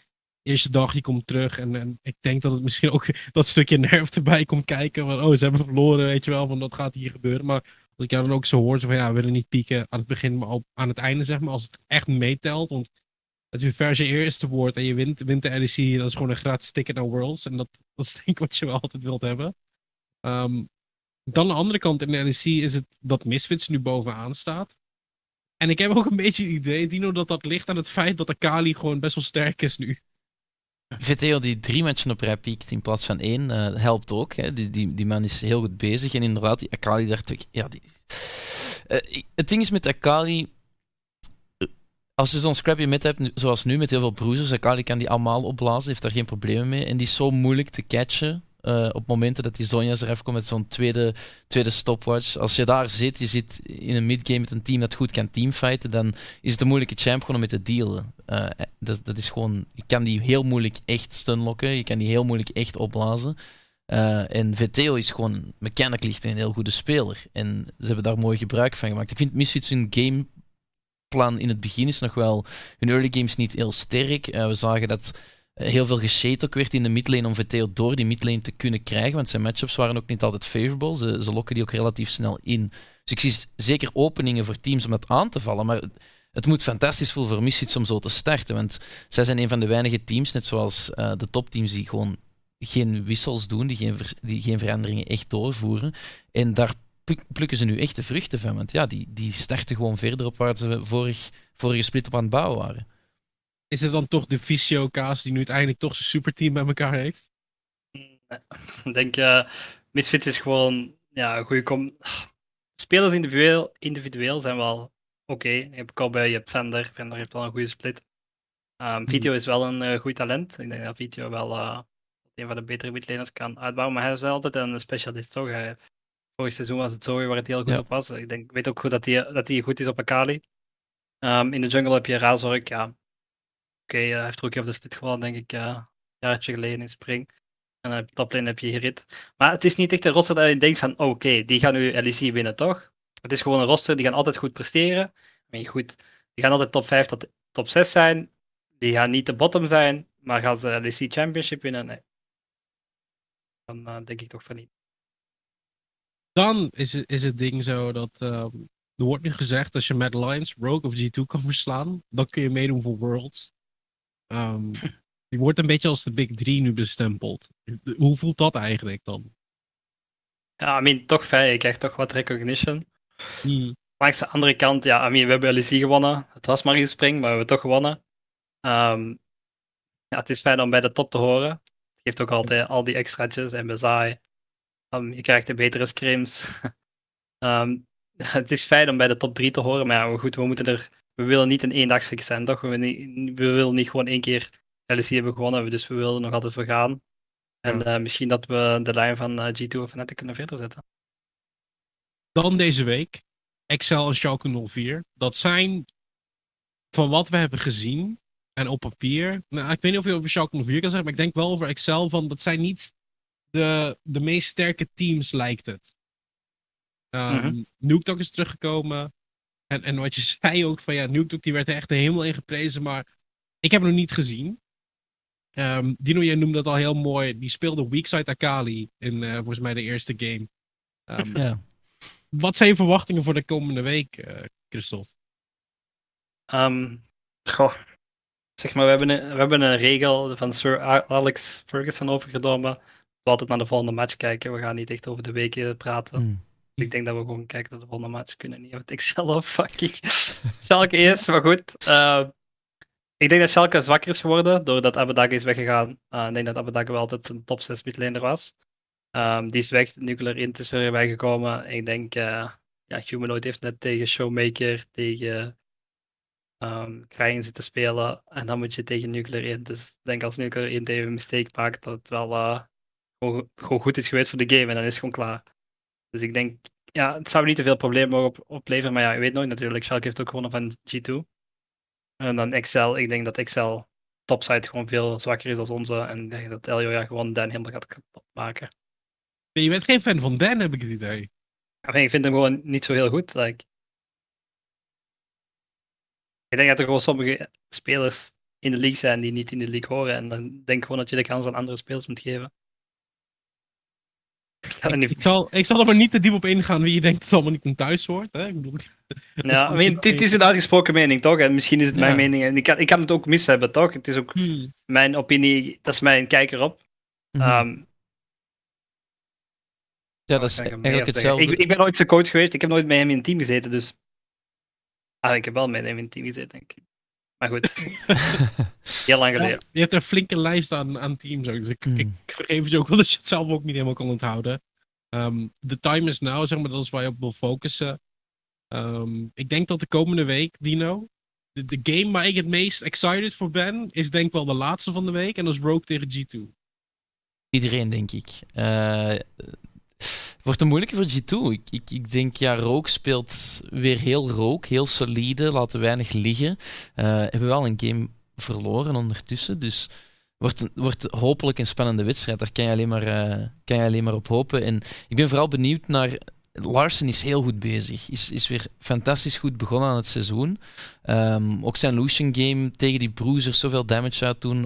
eerste dag je komt terug. En ik denk dat het misschien ook dat stukje nerve erbij komt kijken. Van, ze hebben verloren, weet je wel, van dat gaat hier gebeuren. Maar als ik jou dan ook zo hoor, zo van we willen niet pieken aan het begin, maar aan het einde, zeg maar, als het echt meetelt. Want het is ver je eerste woord en je wint de LEC, dat is gewoon een gratis ticket naar Worlds. En dat is denk ik wat je wel altijd wilt hebben. Dan de andere kant in de LEC is het dat Misfits nu bovenaan staat. En ik heb ook een beetje het idee, Dino, dat ligt aan het feit dat Akali gewoon best wel sterk is nu. VTO die 3 matchen op rij piekt in plaats van 1, helpt ook. Hè. Die man is heel goed bezig. En inderdaad, die Akali dacht ik... Ja, het ding is met Akali... Als je zo'n scrappy mid hebt, zoals nu, met heel veel bruisers, Akali kan die allemaal opblazen, heeft daar geen problemen mee. En die is zo moeilijk te catchen op momenten dat die Zonja's eraf komt met zo'n tweede stopwatch. Als je daar zit, je zit in een midgame met een team dat goed kan teamfighten, dan is het een moeilijke champ gewoon om mee te dealen. Dat is gewoon... Je kan die heel moeilijk echt stunlocken, je kan die heel moeilijk echt opblazen. En VTO is gewoon mechanically een heel goede speler. En ze hebben daar mooi gebruik van gemaakt. Ik vind Misfits hun gameplan in het begin is nog wel... Hun early games niet heel sterk. We zagen dat... Heel veel gesheet ook werd in de midlane om VTO door die midlane te kunnen krijgen, want zijn matchups waren ook niet altijd favorable. Ze lokken die ook relatief snel in. Dus ik zie zeker openingen voor teams om dat aan te vallen, maar het moet fantastisch voelen voor Misfits om zo te starten, want zij zijn een van de weinige teams, net zoals de topteams, die gewoon geen wissels doen, die geen veranderingen echt doorvoeren. En daar plukken ze nu echt de vruchten van, want ja, die starten gewoon verder op waar ze vorige split op aan het bouwen waren. Is het dan toch de Visio Kaas die nu uiteindelijk toch zijn superteam bij elkaar heeft? Ik denk, Misfit is gewoon een goede Spelers individueel zijn wel oké. Heb ik al bij, je hebt Vender. Vender heeft al een goede split. Viego is wel een goed talent. Ik denk dat Viego wel een van de betere midlaners kan uitbouwen. Maar hij is altijd een specialist, toch? Vorig seizoen was het zo waar het heel goed op was. Ik weet ook goed dat hij goed is op Akali. In de jungle heb je Razork, Oké, hij heeft Rookie of the Split gewonnen, denk ik, een jaartje geleden in Spring. En op toplane heb je Gerrit. Maar het is niet echt een roster dat je denkt van, oké, die gaan nu LEC winnen, toch? Het is gewoon een roster, die gaan altijd goed presteren. Die gaan altijd top 5 tot top 6 zijn. Die gaan niet de bottom zijn, maar gaan ze LEC Championship winnen? Nee. Dan denk ik toch van niet. Dan is het ding zo dat... er wordt nu gezegd, als je Mad Lions, Rogue of G2 kan verslaan, dan kun je meedoen voor Worlds. Die wordt een beetje als de Big 3 nu bestempeld. Hoe voelt dat eigenlijk dan? Ja, toch fijn. Je krijgt toch wat recognition. Langs de andere kant, we hebben LEC gewonnen. Het was maar een spring, maar we hebben toch gewonnen. Het is fijn om bij de top te horen. Het geeft ook altijd al die extraatjes en bezaaien. Je krijgt de betere scrims. Het is fijn om bij de top 3 te horen, maar goed, we willen niet een eendagsfix zijn, toch? We willen niet gewoon 1 keer LEC hebben gewonnen, dus we willen er nog altijd voor gaan. En misschien dat we de lijn van G2 of Fnatic kunnen verder zetten. Dan deze week, Excel en Schalke 04. Dat zijn, van wat we hebben gezien, en op papier... Nou, ik weet niet of je over Schalke 04 kan zeggen, maar ik denk wel over Excel, van dat zijn niet de meest sterke teams, lijkt het. Nuketok is teruggekomen. En wat je zei ook van Nuketok, die werd er echt de hemel in geprezen, maar ik heb hem nog niet gezien. Dino, jij noemde dat al heel mooi. Die speelde weakside Akali in volgens mij de eerste game. Wat zijn je verwachtingen voor de komende week, Christophe? We hebben een regel van Sir Alex Ferguson overgenomen. We altijd naar de volgende match kijken. We gaan niet echt over de weken praten. Ik denk dat we gewoon kijken naar de volgende match kunnen. Niet of het Excel of fucking Schalke is, maar goed. Ik denk dat Schalke zwakker is geworden doordat Abedake is weggegaan. Ik denk dat Abedake wel altijd een top 6 midlander was. Die is weg, Nuclear Int is er bijgekomen. Ik denk, Humanoid heeft net tegen Showmaker, tegen Krijn zitten spelen. En dan moet je tegen Nuclear Int. Dus ik denk als Nuclear Int even een mistake maakt, dat het wel gewoon goed is geweest voor de game. En dan is het gewoon klaar. Dus ik denk, het zou niet te veel problemen mogen opleveren, maar je weet nooit natuurlijk. Schalke heeft ook gewonnen van G2. En dan Excel, ik denk dat Excel topside gewoon veel zwakker is dan onze. En ik denk dat Eljoja gewoon Dan helemaal gaat kapot maken. Nee, je bent geen fan van Dan, heb ik het idee. Ik vind hem gewoon niet zo heel goed. Ik denk dat er gewoon sommige spelers in de league zijn die niet in de league horen. En dan denk ik gewoon dat je de kans aan andere spelers moet geven. Ik zal er maar niet te diep op ingaan wie je denkt dat het allemaal niet in thuis hoort. Hè? Dit is een uitgesproken mening, toch? En misschien is het mijn mening. En ik kan het ook mis hebben, toch? Het is ook mijn opinie, dat is mijn kijker op. Dat is eigenlijk hetzelfde. Ik ben nooit zijn coach geweest, ik heb nooit met hem in een team gezeten, dus... ik heb wel met hem in een team gezeten, denk ik. Maar goed. Heel lang geleden. Je hebt een flinke lijst aan teams ook. Dus ik vergeef je ook wel dat je het zelf ook niet helemaal kan onthouden. The time is now, zeg maar. Dat is waar je op wil focussen. Ik denk dat de komende week, Dino... De game waar ik het meest excited voor ben... is denk ik wel de laatste van de week. En dat is Rogue tegen G2. Iedereen, denk ik. Wordt een moeilijke voor G2. Ik denk, ja, Rogue speelt weer heel Rogue. Heel solide, laten weinig liggen. Hebben wel een game verloren ondertussen. Dus wordt hopelijk een spannende wedstrijd. Daar kan je alleen maar op hopen. En ik ben vooral benieuwd naar... Larsen is heel goed bezig. Is weer fantastisch goed begonnen aan het seizoen. Ook zijn Lucian game tegen die bruisers zoveel damage uit doen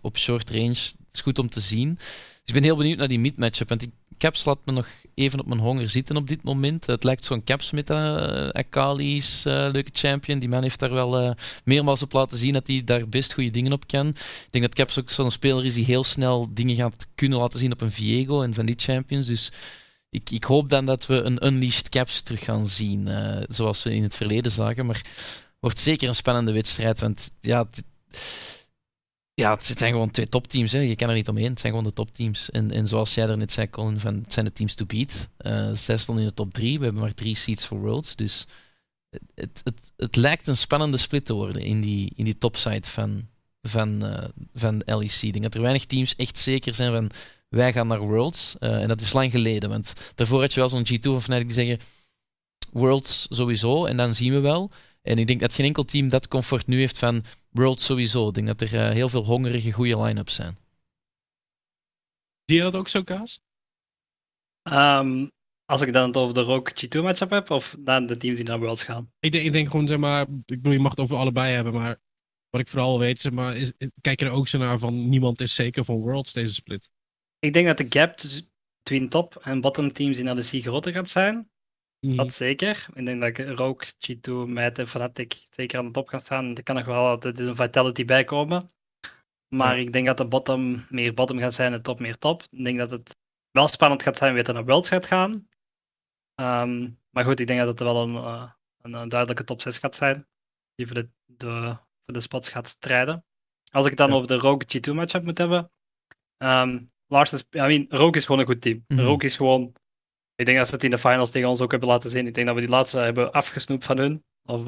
op short range. Het is goed om te zien. Dus ik ben heel benieuwd naar die mid-matchup. Want die Caps laat me nog even op mijn honger zitten op dit moment. Het lijkt zo'n Caps met Akali is leuke champion. Die man heeft daar wel meermaals op laten zien dat hij daar best goede dingen op kan. Ik denk dat Caps ook zo'n speler is die heel snel dingen gaat kunnen laten zien op een Viego en van die champions. Dus... Ik hoop dan dat we een Unleashed Caps terug gaan zien, zoals we in het verleden zagen. Maar het wordt zeker een spannende wedstrijd, want het zijn gewoon twee topteams. Je kan er niet omheen, het zijn gewoon de topteams. En zoals jij er net zei, Colin, van, het zijn de teams to beat. Zes stonden in de top 3, we hebben maar 3 seats voor Worlds. Dus het lijkt een spannende split te worden in die topside van LEC. Ik denk dat er weinig teams echt zeker zijn van... Wij gaan naar Worlds. En dat is lang geleden. Want daarvoor had je wel zo'n G2 van Fnatic die zeggen... Worlds sowieso. En dan zien we wel. En ik denk dat geen enkel team dat comfort nu heeft van... Worlds sowieso. Ik denk dat er heel veel hongerige, goede line-ups zijn. Zie je dat ook zo, Kaas? Als ik dan het over de Rogue G2 matchup heb... Of dan de teams die naar Worlds gaan? Ik denk gewoon, zeg maar... Ik bedoel, je mag het over allebei hebben, maar... Wat ik vooral weet, zeg maar... Is, kijk je er ook zo naar van... Niemand is zeker van Worlds deze split. Ik denk dat de gap tussen top- en bottom-teams in LEC groter gaat zijn. Mm. Dat zeker. Ik denk dat Rogue, G2, Mad en Fnatic zeker aan de top gaan staan. Er kan nog wel altijd een Vitality bij komen. Maar Ik denk dat de bottom meer bottom gaat zijn en top meer top. Ik denk dat het wel spannend gaat zijn wie het naar Worlds gaat gaan. Maar goed, ik denk dat het wel een duidelijke top 6 gaat zijn. Die voor de spots gaat strijden. Als ik het dan over de Rogue G2 matchup moet hebben... Rogue is gewoon een goed team. Mm-hmm. Rogue is gewoon... Ik denk dat ze het in de finals tegen ons ook hebben laten zien. Ik denk dat we die laatste hebben afgesnoept van hun. Of... ik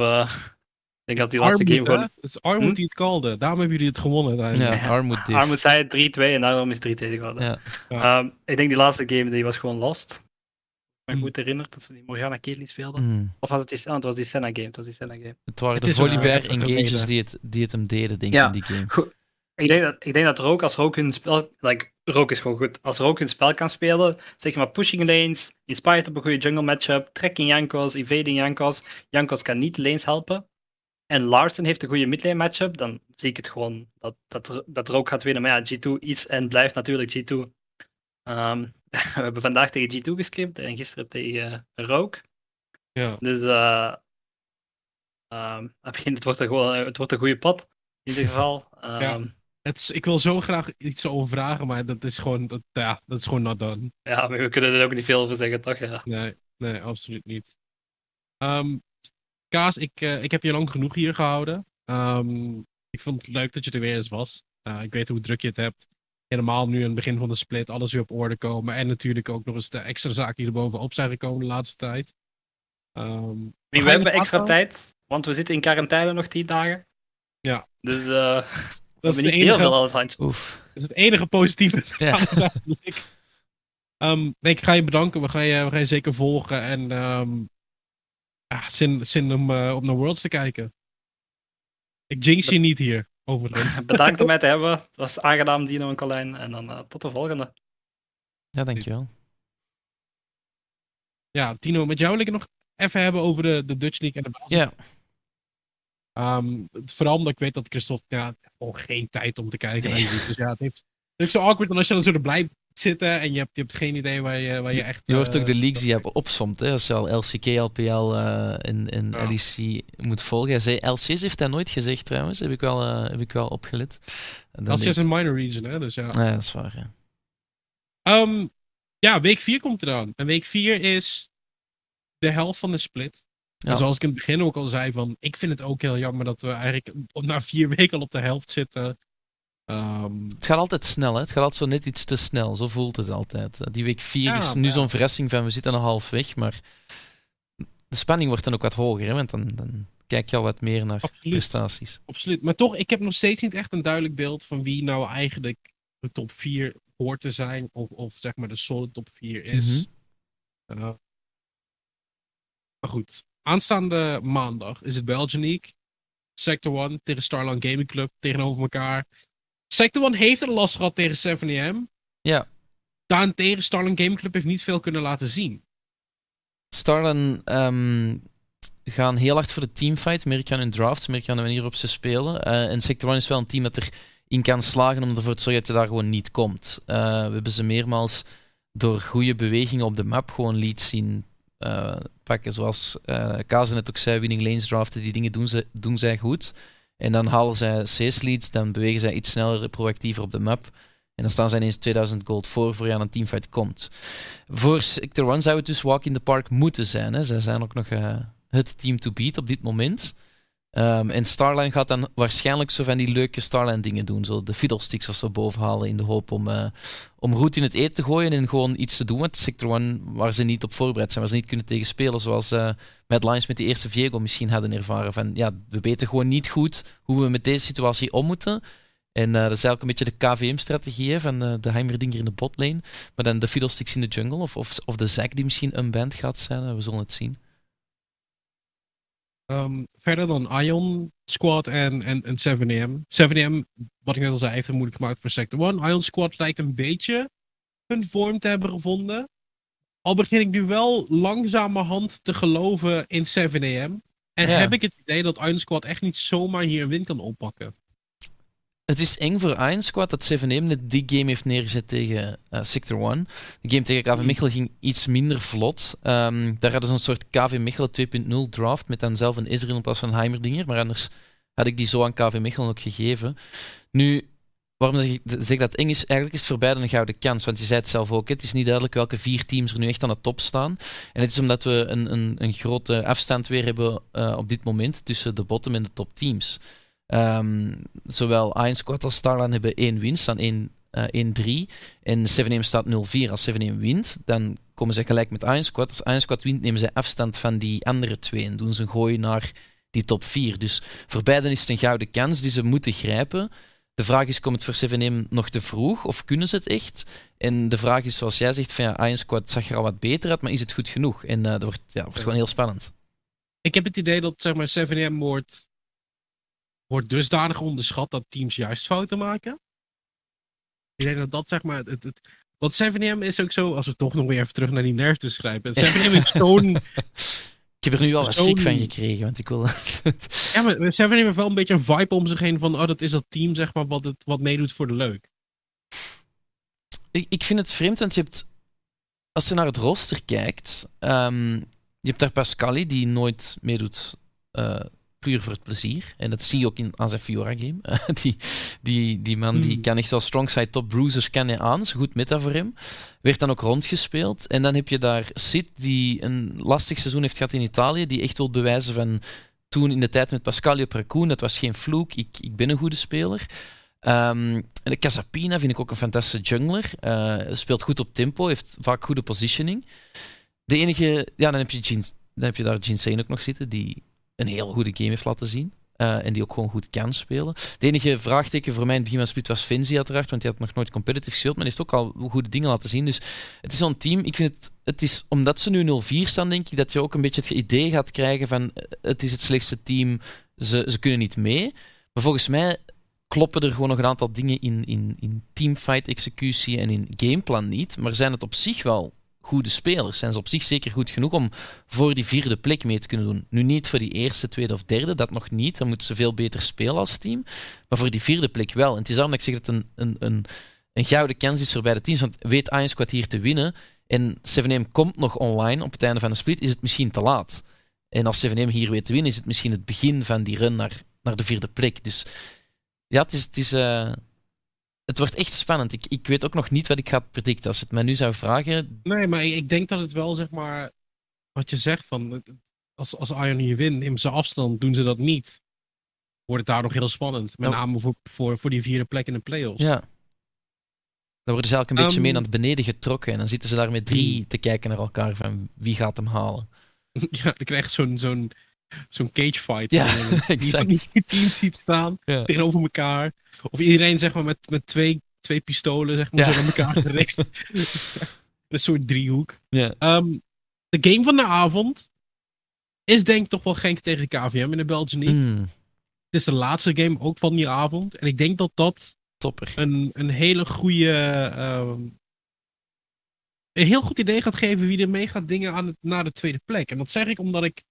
denk dat die laatste game gewoon... Het is Armoed die het kalde. Daarom hebben jullie het gewonnen. Ja, Armoed zei 3-2 en daarom is 3-2 geworden. Ja. Ja. Ik denk die laatste game die was gewoon lost. Maar ik moet herinneren dat ze die Morgana Caitlyn speelden. Mm. Of was het die... het was die Senna game. Het waren de Volibear engages die het hem deden, denk ik, in die game. Ik denk dat Rogue, als Rogue hun spel... Rogue is gewoon goed. Als Rogue hun spel kan spelen, zeg maar pushing lanes, inspired op een goede jungle matchup, trekking Jankos, evading Jankos. Jankos kan niet lanes helpen. En Larsen heeft een goede midlane matchup, dan zie ik het gewoon dat Rogue gaat winnen. Maar ja, G2 is en blijft natuurlijk G2. We hebben vandaag tegen G2 gescript en gisteren tegen Rogue. Ja. Dus het wordt een goede pot, in ieder geval. Ja. Ik wil zo graag iets over vragen, maar dat is gewoon not done. Ja, maar we kunnen er ook niet veel over zeggen, toch? Ja. Nee, absoluut niet. Kaas, ik heb je lang genoeg hier gehouden. Ik vond het leuk dat je er weer eens was. Ik weet hoe druk je het hebt. Helemaal nu aan het begin van de split, alles weer op orde komen. En natuurlijk ook nog eens de extra zaken die er bovenop zijn gekomen de laatste tijd. We hebben extra tijd, want we zitten in quarantaine nog 10 dagen. Ja. Dus... Dat is het enige positieve. Ja. Ik ga je bedanken. We gaan je zeker volgen. En zin om op naar Worlds te kijken. Ik jinx je niet hier, overigens. Bedankt om mij te hebben. Het was aangenaam, Dino en Colijn. En dan tot de volgende. Ja, dankjewel. Ja, Dino, met jou wil ik het nog even hebben over de Dutch League en de Belgian League. Yeah. Vooral omdat ik weet dat Christophe gewoon geen tijd om te kijken naar YouTube. Dus ja, het is zo awkward dan als je dan zo erbij zitten en je hebt geen idee waar je echt... Je hoort ook de leagues die je hebt opsomt, hè? Als je al LCK, LPL en LEC moet volgen. Hij zei, LCS heeft hij nooit gezegd trouwens, heb ik wel opgelet. LCS is een minor region, hè? Dus ja. Ja, dat is waar, ja. Week 4 komt eraan. En week 4 is de helft van de split. Ja. En zoals ik in het begin ook al zei, ik vind het ook heel jammer dat we eigenlijk na 4 weken al op de helft zitten. Het gaat altijd snel, hè? Het gaat altijd zo net iets te snel. Zo voelt het altijd. Die week 4 is nu zo'n verrassing van we zitten nog half weg, maar de spanning wordt dan ook wat hoger, hè? Want dan kijk je al wat meer naar prestaties. Absoluut. Maar toch, ik heb nog steeds niet echt een duidelijk beeld van wie nou eigenlijk de top 4 hoort te zijn, of zeg maar de solid top 4 is. Mm-hmm. Maar goed, aanstaande maandag is het Belgian League. Sector One tegen Starland Gaming Club tegenover elkaar. Sector One heeft er last gehad tegen 7AM. Ja. Daarentegen, Starland Gaming Club heeft niet veel kunnen laten zien. Starland gaan heel hard voor de teamfight. Merk je aan hun drafts, merk je aan de manier waarop ze spelen. En Sector One is wel een team dat erin kan slagen om ervoor te zorgen dat je daar gewoon niet komt. We hebben ze meermaals door goede bewegingen op de map gewoon leads zien pakken. Zoals Kaas net ook zei, winning lanes draften, die dingen doen zij goed. En dan halen zij CS-leads, dan bewegen zij iets sneller, proactiever op de map. En dan staan zij ineens 2000 gold voor je aan een teamfight komt. Voor Sector One zou het dus walk in the park moeten zijn. Hè. Zij zijn ook nog het team to beat op dit moment. En Starline gaat dan waarschijnlijk zo van die leuke Starline dingen doen. Zo de fiddlesticks of zo bovenhalen in de hoop om roet in het eten te gooien en gewoon iets te doen met Sector One waar ze niet op voorbereid zijn, waar ze niet kunnen tegenspelen. Zoals Mad Lions met die eerste Viego misschien hadden ervaren. Van ja, we weten gewoon niet goed hoe we met deze situatie om moeten. En dat is eigenlijk een beetje de KVM-strategie van de Heimerdinger in de botlane. Maar dan de fiddlesticks in de jungle of de Zack die misschien unbanned gaat zijn. We zullen het zien. Verder dan Ion Squad en 7AM. 7AM, wat ik net al zei, heeft het moeilijk gemaakt voor Sector One. Ion Squad lijkt een beetje hun vorm te hebben gevonden. Al begin ik nu wel langzamerhand te geloven in 7AM. En heb ik het idee dat Ion Squad echt niet zomaar hier een win kan oppakken. Het is eng voor Ion Squad dat 7AM net die game heeft neergezet tegen Sector One. De game tegen KV Mechelen ging iets minder vlot. Daar hadden ze een soort KV Mechelen 2.0 draft met dan zelf een Israël in plaats van Heimerdinger. Maar anders had ik die zo aan KV Mechelen ook gegeven. Nu, waarom zeg ik dat eng is? Eigenlijk is het voor beiden een gouden kans. Want je zei het zelf ook, het is niet duidelijk welke 4 teams er nu echt aan de top staan. En het is omdat we een grote afstand weer hebben op dit moment tussen de bottom en de top teams. Zowel Ion Squad als Starland hebben 1 winst, dan 1-3. En 7AM staat 0-4. Als 7AM wint, dan komen ze gelijk met Ion Squad. Als Ion Squad wint, nemen ze afstand van die andere 2 en doen ze een gooi naar die top 4. Dus voor beiden is het een gouden kans die ze moeten grijpen. De vraag is, komt het voor 7AM nog te vroeg of kunnen ze het echt? En de vraag is, zoals jij zegt, van ja, Ion Squad zag er al wat beter uit, maar is het goed genoeg? En dat wordt gewoon heel spannend. Ik heb het idee dat zeg maar 7AM wordt dusdanig onderschat dat teams juist fouten maken. Ik denk dat zeg maar... Want 7AM is ook zo, als we toch nog weer even terug naar die nerf te schrijven. 7AM is zo'n... Ik heb er nu al een schrik van gekregen, want ik wil... Ja, maar 7AM heeft wel een beetje een vibe om zich heen van dat is dat team, zeg maar, wat meedoet voor de leuk. Ik vind het vreemd, want je hebt... Als je naar het roster kijkt, je hebt daar Pascali, die nooit meedoet... puur voor het plezier. En dat zie je ook aan zijn Fiora-game. Die man die kan echt wel strongside top bruisers kan hij aan. Zo goed meta voor hem. Werd dan ook rondgespeeld. En dan heb je daar Sid, die een lastig seizoen heeft gehad in Italië. Die echt wil bewijzen van toen in de tijd met Pascalio Percoon. Dat was geen vloek. Ik ben een goede speler. En de Casapina vind ik ook een fantastische jungler. Speelt goed op tempo. Heeft vaak goede positioning. De enige... Ja, dan heb je daar Jinsane ook nog zitten. Die... een heel goede game heeft laten zien. En die ook gewoon goed kan spelen. Het enige vraagteken voor mij in het begin van split was Finzi uiteraard, want die had nog nooit competitive gespeeld, maar die heeft ook al goede dingen laten zien. Dus het is zo'n team. Ik vind het is, omdat ze nu 0-4 staan, denk ik, dat je ook een beetje het idee gaat krijgen van het is het slechtste team, ze kunnen niet mee. Maar volgens mij kloppen er gewoon nog een aantal dingen in teamfight, executie en in gameplan niet, maar zijn het op zich wel goede spelers. Zijn ze op zich zeker goed genoeg om voor die 4e plek mee te kunnen doen. Nu niet voor die 1e, 2e of 3e, dat nog niet. Dan moeten ze veel beter spelen als team. Maar voor die 4e plek wel. En het is daarom dat ik zeg dat het een gouden kans is voor beide teams. Want weet Ion Squad hier te winnen en 7AM komt nog online op het einde van de split, is het misschien te laat. En als 7AM hier weet te winnen, is het misschien het begin van die run naar de 4e plek. Dus ja, het wordt echt spannend. Ik weet ook nog niet wat ik ga predicten. Als het mij nu zou vragen... Nee, maar ik denk dat het wel, zeg maar... Wat je zegt van... Als Ion hier wint, nemen ze afstand, doen ze dat niet. wordt het daar nog heel spannend. Met name voor die vierde plek in de play-offs. Ja. Dan worden ze eigenlijk een beetje mee naar beneden getrokken. En dan zitten ze daar met drie te kijken naar elkaar van wie gaat hem halen. Ja, dan krijg je zo'n cagefight. Ja, exact. Die teams ziet staan tegenover elkaar. Of iedereen zeg maar met twee pistolen zeg maar, zo aan elkaar gericht. Een soort driehoek. Ja. De game van de avond is denk ik toch wel Genk tegen KVM in de Belgian League. Het is de laatste game ook van die avond. En ik denk dat dat een hele goede... een heel goed idee gaat geven wie er mee gaat dingen naar de tweede plek. En dat zeg ik omdat ik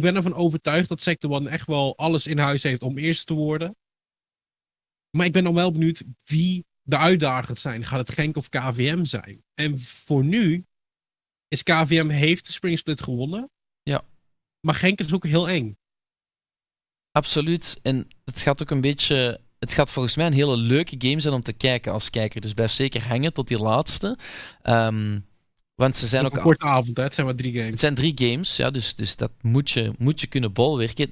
ben ervan overtuigd dat Sector One echt wel alles in huis heeft om eerst te worden. Maar ik ben dan wel benieuwd wie de uitdagers zijn. Gaat het Genk of KVM zijn? En voor nu is KVM heeft de Spring Split gewonnen. Ja. Maar Genk is ook heel eng. Absoluut. En het gaat ook een beetje... Het gaat volgens mij een hele leuke game zijn om te kijken als kijker. Dus blijf zeker hangen tot die laatste. Want ze zijn ook... Een korte avond, hè? Het zijn maar 3 games. Het zijn 3 games, ja. Dus dat moet je kunnen bolwerken.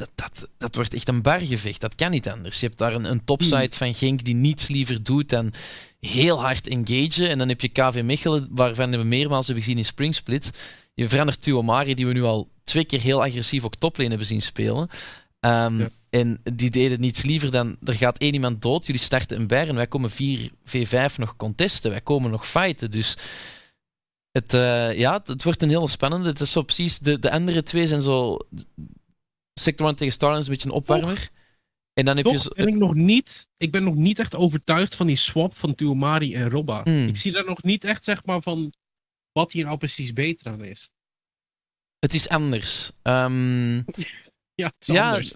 Dat wordt echt een bargevecht. Dat kan niet anders. Je hebt daar een topside van Genk die niets liever doet dan heel hard engagen. En dan heb je KV Mechelen, waarvan we meermaals hebben gezien in Spring Split. Je verandert Tuomari, die we nu al 2 keer heel agressief ook toplane hebben zien spelen. En die deden niets liever dan, er gaat 1 iemand dood, jullie starten een bij en wij komen 4v5 nog contesten, wij komen nog fighten. Dus het wordt een heel spannende. Het is zo precies, de andere 2 zijn zo, Sector One tegen Starlands is een beetje een opwarmer. En dan heb je zo, ik ben nog niet echt overtuigd van die swap van Tuomari en Robba. Ik zie daar nog niet echt zeg maar van wat hier nou precies beter aan is. Het is anders. Ja, het is anders.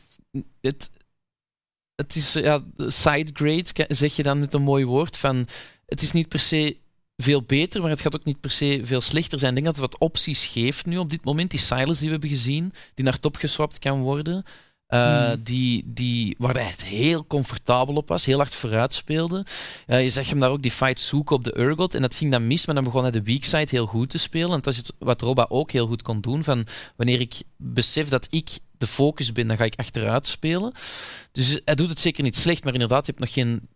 Het is sidegrade, zeg je dan met een mooi woord. Van, het is niet per se veel beter, maar het gaat ook niet per se veel slechter zijn. Ik denk dat het wat opties geeft nu op dit moment. Die Silas die we hebben gezien, die naar top geswapt kan worden. Waar hij het heel comfortabel op was, heel hard vooruit speelde. Je zag hem daar ook die fight zoeken op de Urgot en dat ging dan mis, maar dan begon hij de weak side heel goed te spelen. En dat is het wat Robba ook heel goed kon doen, van wanneer ik besef dat ik de focus ben, dan ga ik achteruit spelen. Dus hij doet het zeker niet slecht, maar inderdaad, je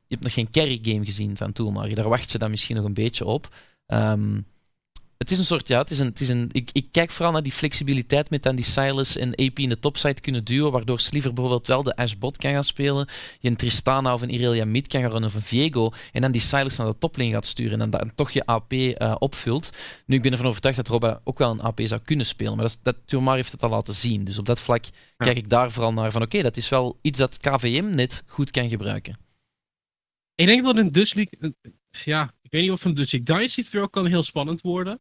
hebt nog geen carry game gezien van Toolmari. Daar wacht je dan misschien nog een beetje op. Het is een soort, ik kijk vooral naar die flexibiliteit met dan die Silas en AP in de topside kunnen duwen, waardoor Sliver bijvoorbeeld wel de Ashbot kan gaan spelen, je een Tristana of een Irelia mid kan gaan runnen of een Viego, en dan die Silas naar de toplane gaat sturen en dan toch je AP opvult. Nu, ik ben ervan overtuigd dat Robba ook wel een AP zou kunnen spelen, maar dat Tuomar heeft het al laten zien. Dus op dat vlak kijk ik daar vooral naar van oké, dat is wel iets dat KVM net goed kan gebruiken. Ik denk dat een Dutch League... ik weet niet of een Dutch League Dynasty ook kan heel spannend worden.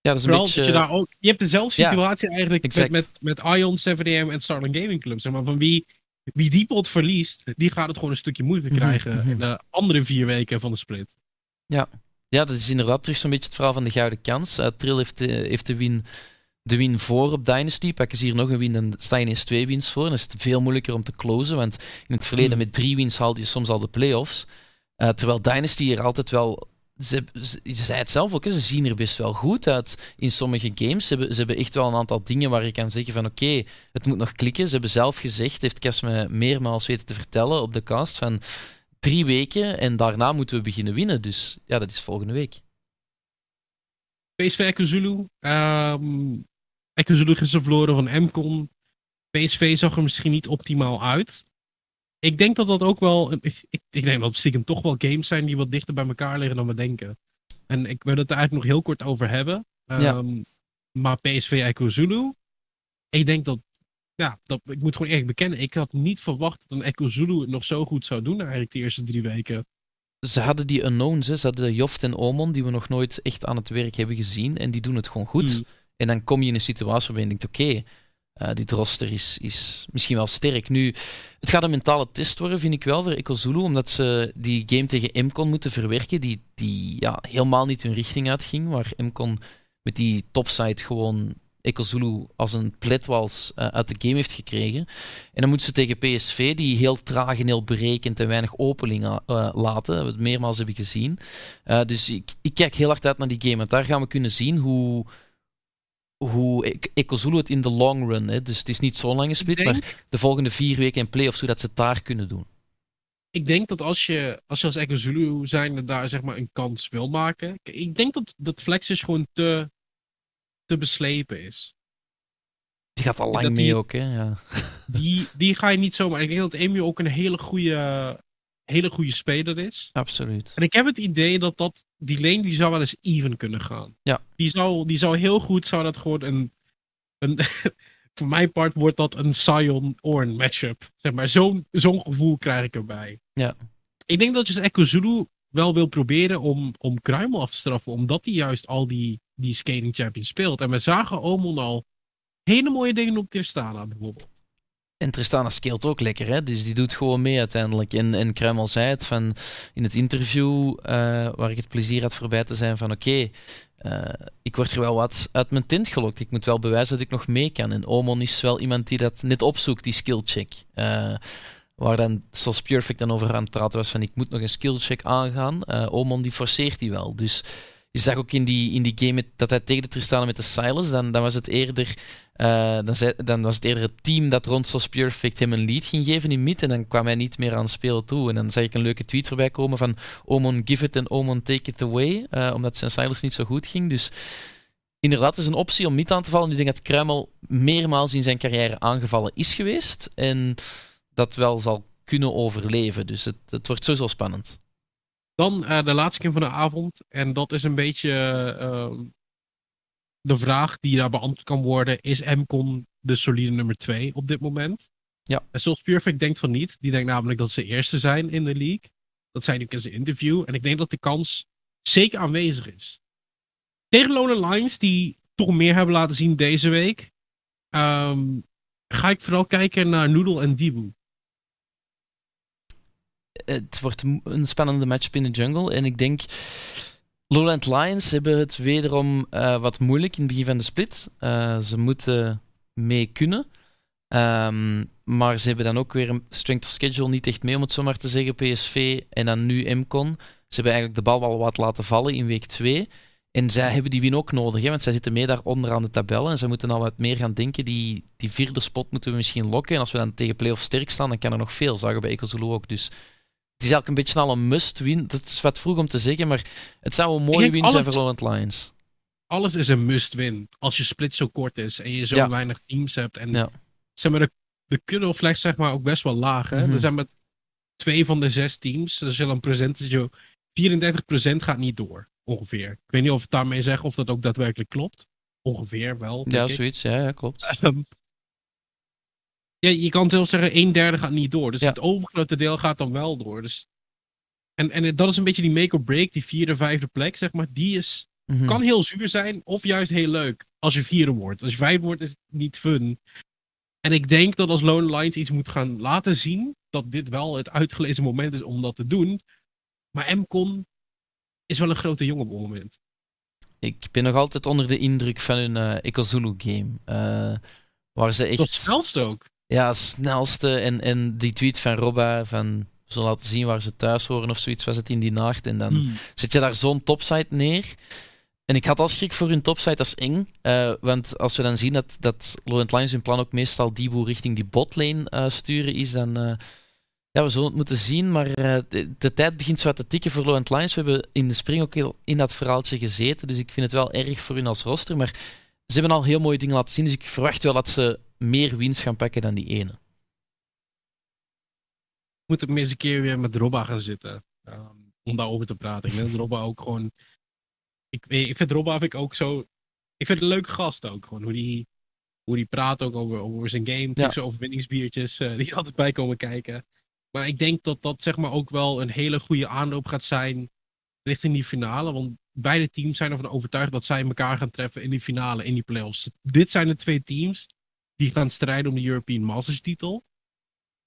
Ja, dat is vooral een beetje... je hebt dezelfde situatie eigenlijk met Ion, 7DM en Starling Gaming Club. Zeg maar, van wie die pot verliest, die gaat het gewoon een stukje moeilijker krijgen in de andere 4 weken van de split. Ja, dat is inderdaad terug zo'n beetje het verhaal van de gouden kans. Trill heeft de win voor op Dynasty. Pakken ze hier nog een win, dan sta je ineens 2 wins voor. En dan is het veel moeilijker om te closen, want in het verleden met 3 wins haalde je soms al de play-offs. Terwijl Dynasty hier altijd wel... Je zei het zelf ook, ze zien er best wel goed uit in sommige games. Ze hebben echt wel een aantal dingen waar je kan zeggen van oké, het moet nog klikken. Ze hebben zelf gezegd, heeft Cas me meermaals weten te vertellen op de cast, van 3 weken en daarna moeten we beginnen winnen. Dus ja, dat is volgende week. PSV Ekuzulu is verloren van Emcon. PSV zag er misschien niet optimaal uit. Ik denk dat dat ook wel... Ik denk dat stiekem toch wel games zijn die wat dichter bij elkaar liggen dan we denken. En ik wil het er eigenlijk nog heel kort over hebben. Maar PSV Ekuzulu... Ik denk dat... ik moet gewoon eerlijk bekennen. Ik had niet verwacht dat een Ekuzulu het nog zo goed zou doen eigenlijk de eerste 3 weken. Ze hadden die unknowns. Ze hadden Joft en Omon die we nog nooit echt aan het werk hebben gezien. En die doen het gewoon goed. En dan kom je in een situatie waarbij je denkt... dit roster is misschien wel sterk. Nu, het gaat een mentale test worden, vind ik wel, voor Ekuzulu, omdat ze die game tegen Emcon moeten verwerken, die helemaal niet hun richting uitging, waar Emcon met die topside gewoon Ekuzulu als een pletwals uit de game heeft gekregen. En dan moeten ze tegen PSV, die heel traag en heel berekend en weinig opening laten, wat we meermaals hebben gezien. Dus ik kijk heel hard uit naar die game, want daar gaan we kunnen zien hoe... hoe Ekozulu het in de long run, hè? Dus het is niet zo'n lange split, maar de volgende 4 weken in play-offs, zodat ze het daar kunnen doen. Ik denk dat als je als Ekozulu zijnde daar zeg maar een kans wil maken, ik denk dat Flexus gewoon te beslepen is. Die gaat al lang mee ook, hè? Ja. Die ga je niet zomaar. Ik denk dat Emu ook een hele goede speler is. Absoluut. En ik heb het idee dat die lane die zou wel eens even kunnen gaan. Ja. Die zou heel goed, zou dat gewoon een voor mijn part wordt dat een Sion-Orn matchup. Zeg maar, zo'n gevoel krijg ik erbij. Ja. Ik denk dat je als Ekozulu wel wil proberen om Kruimel af te straffen, omdat hij juist al die skating champions speelt. En we zagen Omon al hele mooie dingen op Tristana bijvoorbeeld. En Tristana scaleert ook lekker, hè? Dus die doet gewoon mee uiteindelijk. En Kruimel zei het van in het interview, waar ik het plezier had voorbij te zijn van oké, ik word er wel wat uit mijn tent gelokt. Ik moet wel bewijzen dat ik nog mee kan. En Omon is wel iemand die dat net opzoekt, die skillcheck. Waar dan, zoals Perfect dan over aan het praten was van ik moet nog een skillcheck aangaan. Omon die forceert die wel. Dus je zag ook in die game dat hij tegen de Tristana met de Silas, dan was het eerder het team dat rond zoals Perfect hem een lead ging geven in mid en dan kwam hij niet meer aan het spelen toe. En dan zag ik een leuke tweet voorbij komen van Omon give it en Omon take it away, omdat zijn Silas niet zo goed ging. Dus inderdaad, het is een optie om mid aan te vallen. Ik denk dat Kruimel meermaals in zijn carrière aangevallen is geweest en dat wel zal kunnen overleven. Dus het wordt sowieso spannend. Dan de laatste game van de avond. En dat is een beetje de vraag die daar beantwoord kan worden. Is Emcon de solide nummer 2 op dit moment? Ja. En zoals Perfect denkt van niet. Die denkt namelijk dat ze eerste zijn in de league. Dat zei hij ook in zijn interview. En ik denk dat de kans zeker aanwezig is. Tegen Lowland Lions, die toch meer hebben laten zien deze week, ga ik vooral kijken naar Noodle en Dibu. Het wordt een spannende matchup in de jungle. En ik denk, Lowland Lions hebben het wederom wat moeilijk in het begin van de split. Ze moeten mee kunnen. Maar ze hebben dan ook weer een strength of schedule niet echt mee, om het zo maar te zeggen. PSV en dan nu Emcon. Ze hebben eigenlijk de bal al wat laten vallen in week 2. En zij hebben die win ook nodig, hè? Want zij zitten meer daar onderaan de tabel. En zij moeten al wat meer gaan denken. Die 4e spot moeten we misschien lokken. En als we dan tegen play-off sterk staan, dan kan er nog veel. Zagen we bij Ekozulu ook. Dus het is eigenlijk een beetje al een must-win. Dat is wat vroeg om te zeggen, maar het zou een mooie win zijn voor Lowland Lions. Alles is een must-win. Als je split zo kort is en je zo weinig teams hebt. En zeg maar, de cutoff-leg zeg maar ook best wel laag. Hè? Mm-hmm. Er zijn maar 2 van de 6 teams. Dus een percentage, 34% gaat niet door. Ongeveer. Ik weet niet of het daarmee zeggen of dat ook daadwerkelijk klopt. Ongeveer wel. Ja, zoiets. Ja, klopt. Je kan zelfs zeggen, 1/3 gaat niet door. Dus het overgrote deel gaat dan wel door. Dus... En dat is een beetje die make or break, die 4e, 5e plek, zeg maar. Die is, kan heel zuur zijn of juist heel leuk als je 4e wordt. Als je 5e wordt is het niet fun. En ik denk dat als Lone Lions iets moet gaan laten zien, dat dit wel het uitgelezen moment is om dat te doen. Maar Emcon is wel een grote jongen op het moment. Ik ben nog altijd onder de indruk van hun Ekozulu-game. Waar ze echt... Dat snelste ook. Ja, snelste. En die tweet van Robba van zo laten zien waar ze thuis horen of zoiets was het in die nacht. En dan zet je daar zo'n topside neer. En ik had al schrik voor hun topside, dat is eng. Want als we dan zien dat Lowland Lions hun plan ook meestal die boel richting die botlane sturen is, dan... we zullen het moeten zien, maar de tijd begint zo te tikken voor Lowland Lions. We hebben in de spring ook heel in dat verhaaltje gezeten, dus ik vind het wel erg voor hun als roster. Maar ze hebben al heel mooie dingen laten zien, dus ik verwacht wel dat ze meer winst gaan pakken dan die ene. Ik moet ook eens een keer weer met Robba gaan zitten, om daarover te praten. Ik vind Robba ook gewoon... Ik vind het een leuke gast ook, gewoon hoe die praat ook over zijn game, zijn overwinningsbiertjes die altijd bij komen kijken. Maar ik denk dat zeg maar ook wel een hele goede aanloop gaat zijn richting die finale. Want beide teams zijn ervan overtuigd dat zij elkaar gaan treffen in die finale, in die playoffs. Dit zijn de 2 teams die gaan strijden om de European Masters titel.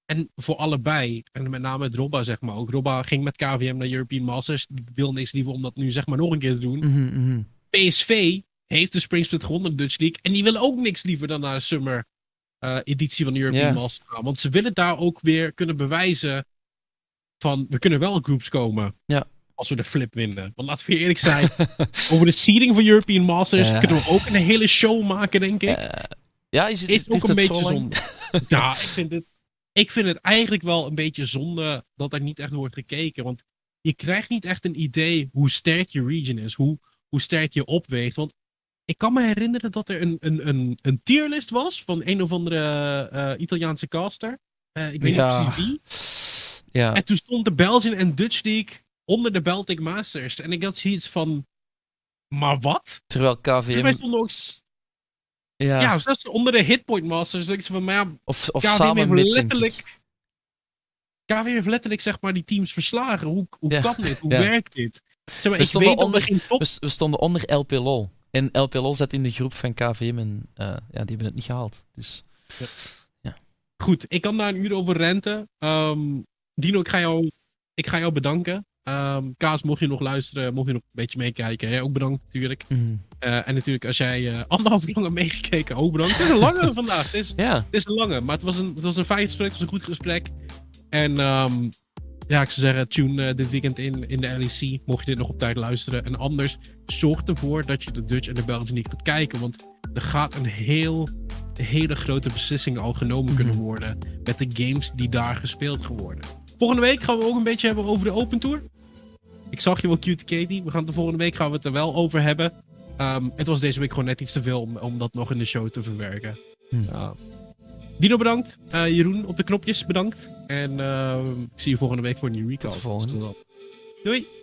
En voor allebei, en met name met Robba zeg maar ook. Robba ging met KVM naar European Masters. Die wil niks liever om dat nu zeg maar nog een keer te doen. Mm-hmm. PSV heeft de springsplit gewonnen in de Dutch League. En die willen ook niks liever dan naar de Summer editie van de European Masters gaan. Want ze willen daar ook weer kunnen bewijzen van, we kunnen wel in groups komen. Ja. als we de flip winnen. Want laten we eerlijk zijn, over de seeding van European Masters kunnen we ook een hele show maken, denk ik. Ja, is ook een beetje zonde. Ja, ik vind het eigenlijk wel een beetje zonde dat er niet echt wordt gekeken. Want je krijgt niet echt een idee hoe sterk je region is, hoe sterk je opweegt. Want ik kan me herinneren dat er een tierlist was van een of andere Italiaanse caster. Ik weet niet precies wie. Ja. En toen stond de Belgian en Dutch League onder de Baltic Masters. En ik had zoiets van, maar wat? Terwijl KVM... Dus wij stonden ook... Ja, zelfs onder de Hitpoint Masters. Dus ik van, maar ja, of KVM samen heeft letterlijk... KVM heeft letterlijk, zeg maar, die teams verslagen. Hoe kan dit? Hoe werkt dit? Zeg maar, we stonden onder LPLO. En LPLO zat in de groep van KVM en die hebben het niet gehaald. Dus... Ja. Ja. Goed, ik kan daar een uur over renten. Dino, ik ga jou bedanken. Kaas, mocht je nog luisteren, mocht je nog een beetje meekijken. Jij ook bedankt natuurlijk. En natuurlijk als jij anderhalf uur lang meegekeken, ook bedankt. Het is een lange vandaag. Het is een lange, maar het was een fijn gesprek, het was een goed gesprek. En ik zou zeggen, tune dit weekend in de LEC. Mocht je dit nog op tijd luisteren. En anders, zorg ervoor dat je de Dutch en de Belgian League gaat kijken. Want er gaat hele grote beslissingen al genomen kunnen worden. Met de games die daar gespeeld worden. Volgende week gaan we ook een beetje hebben over de Open Tour. Ik zag je wel cute, Katie. Volgende week gaan we het er wel over hebben. Het was deze week gewoon net iets te veel om dat nog in de show te verwerken. Dino bedankt. Jeroen op de knopjes bedankt. En ik zie je volgende week voor een nieuwe recap. Tot de volgende. Doei.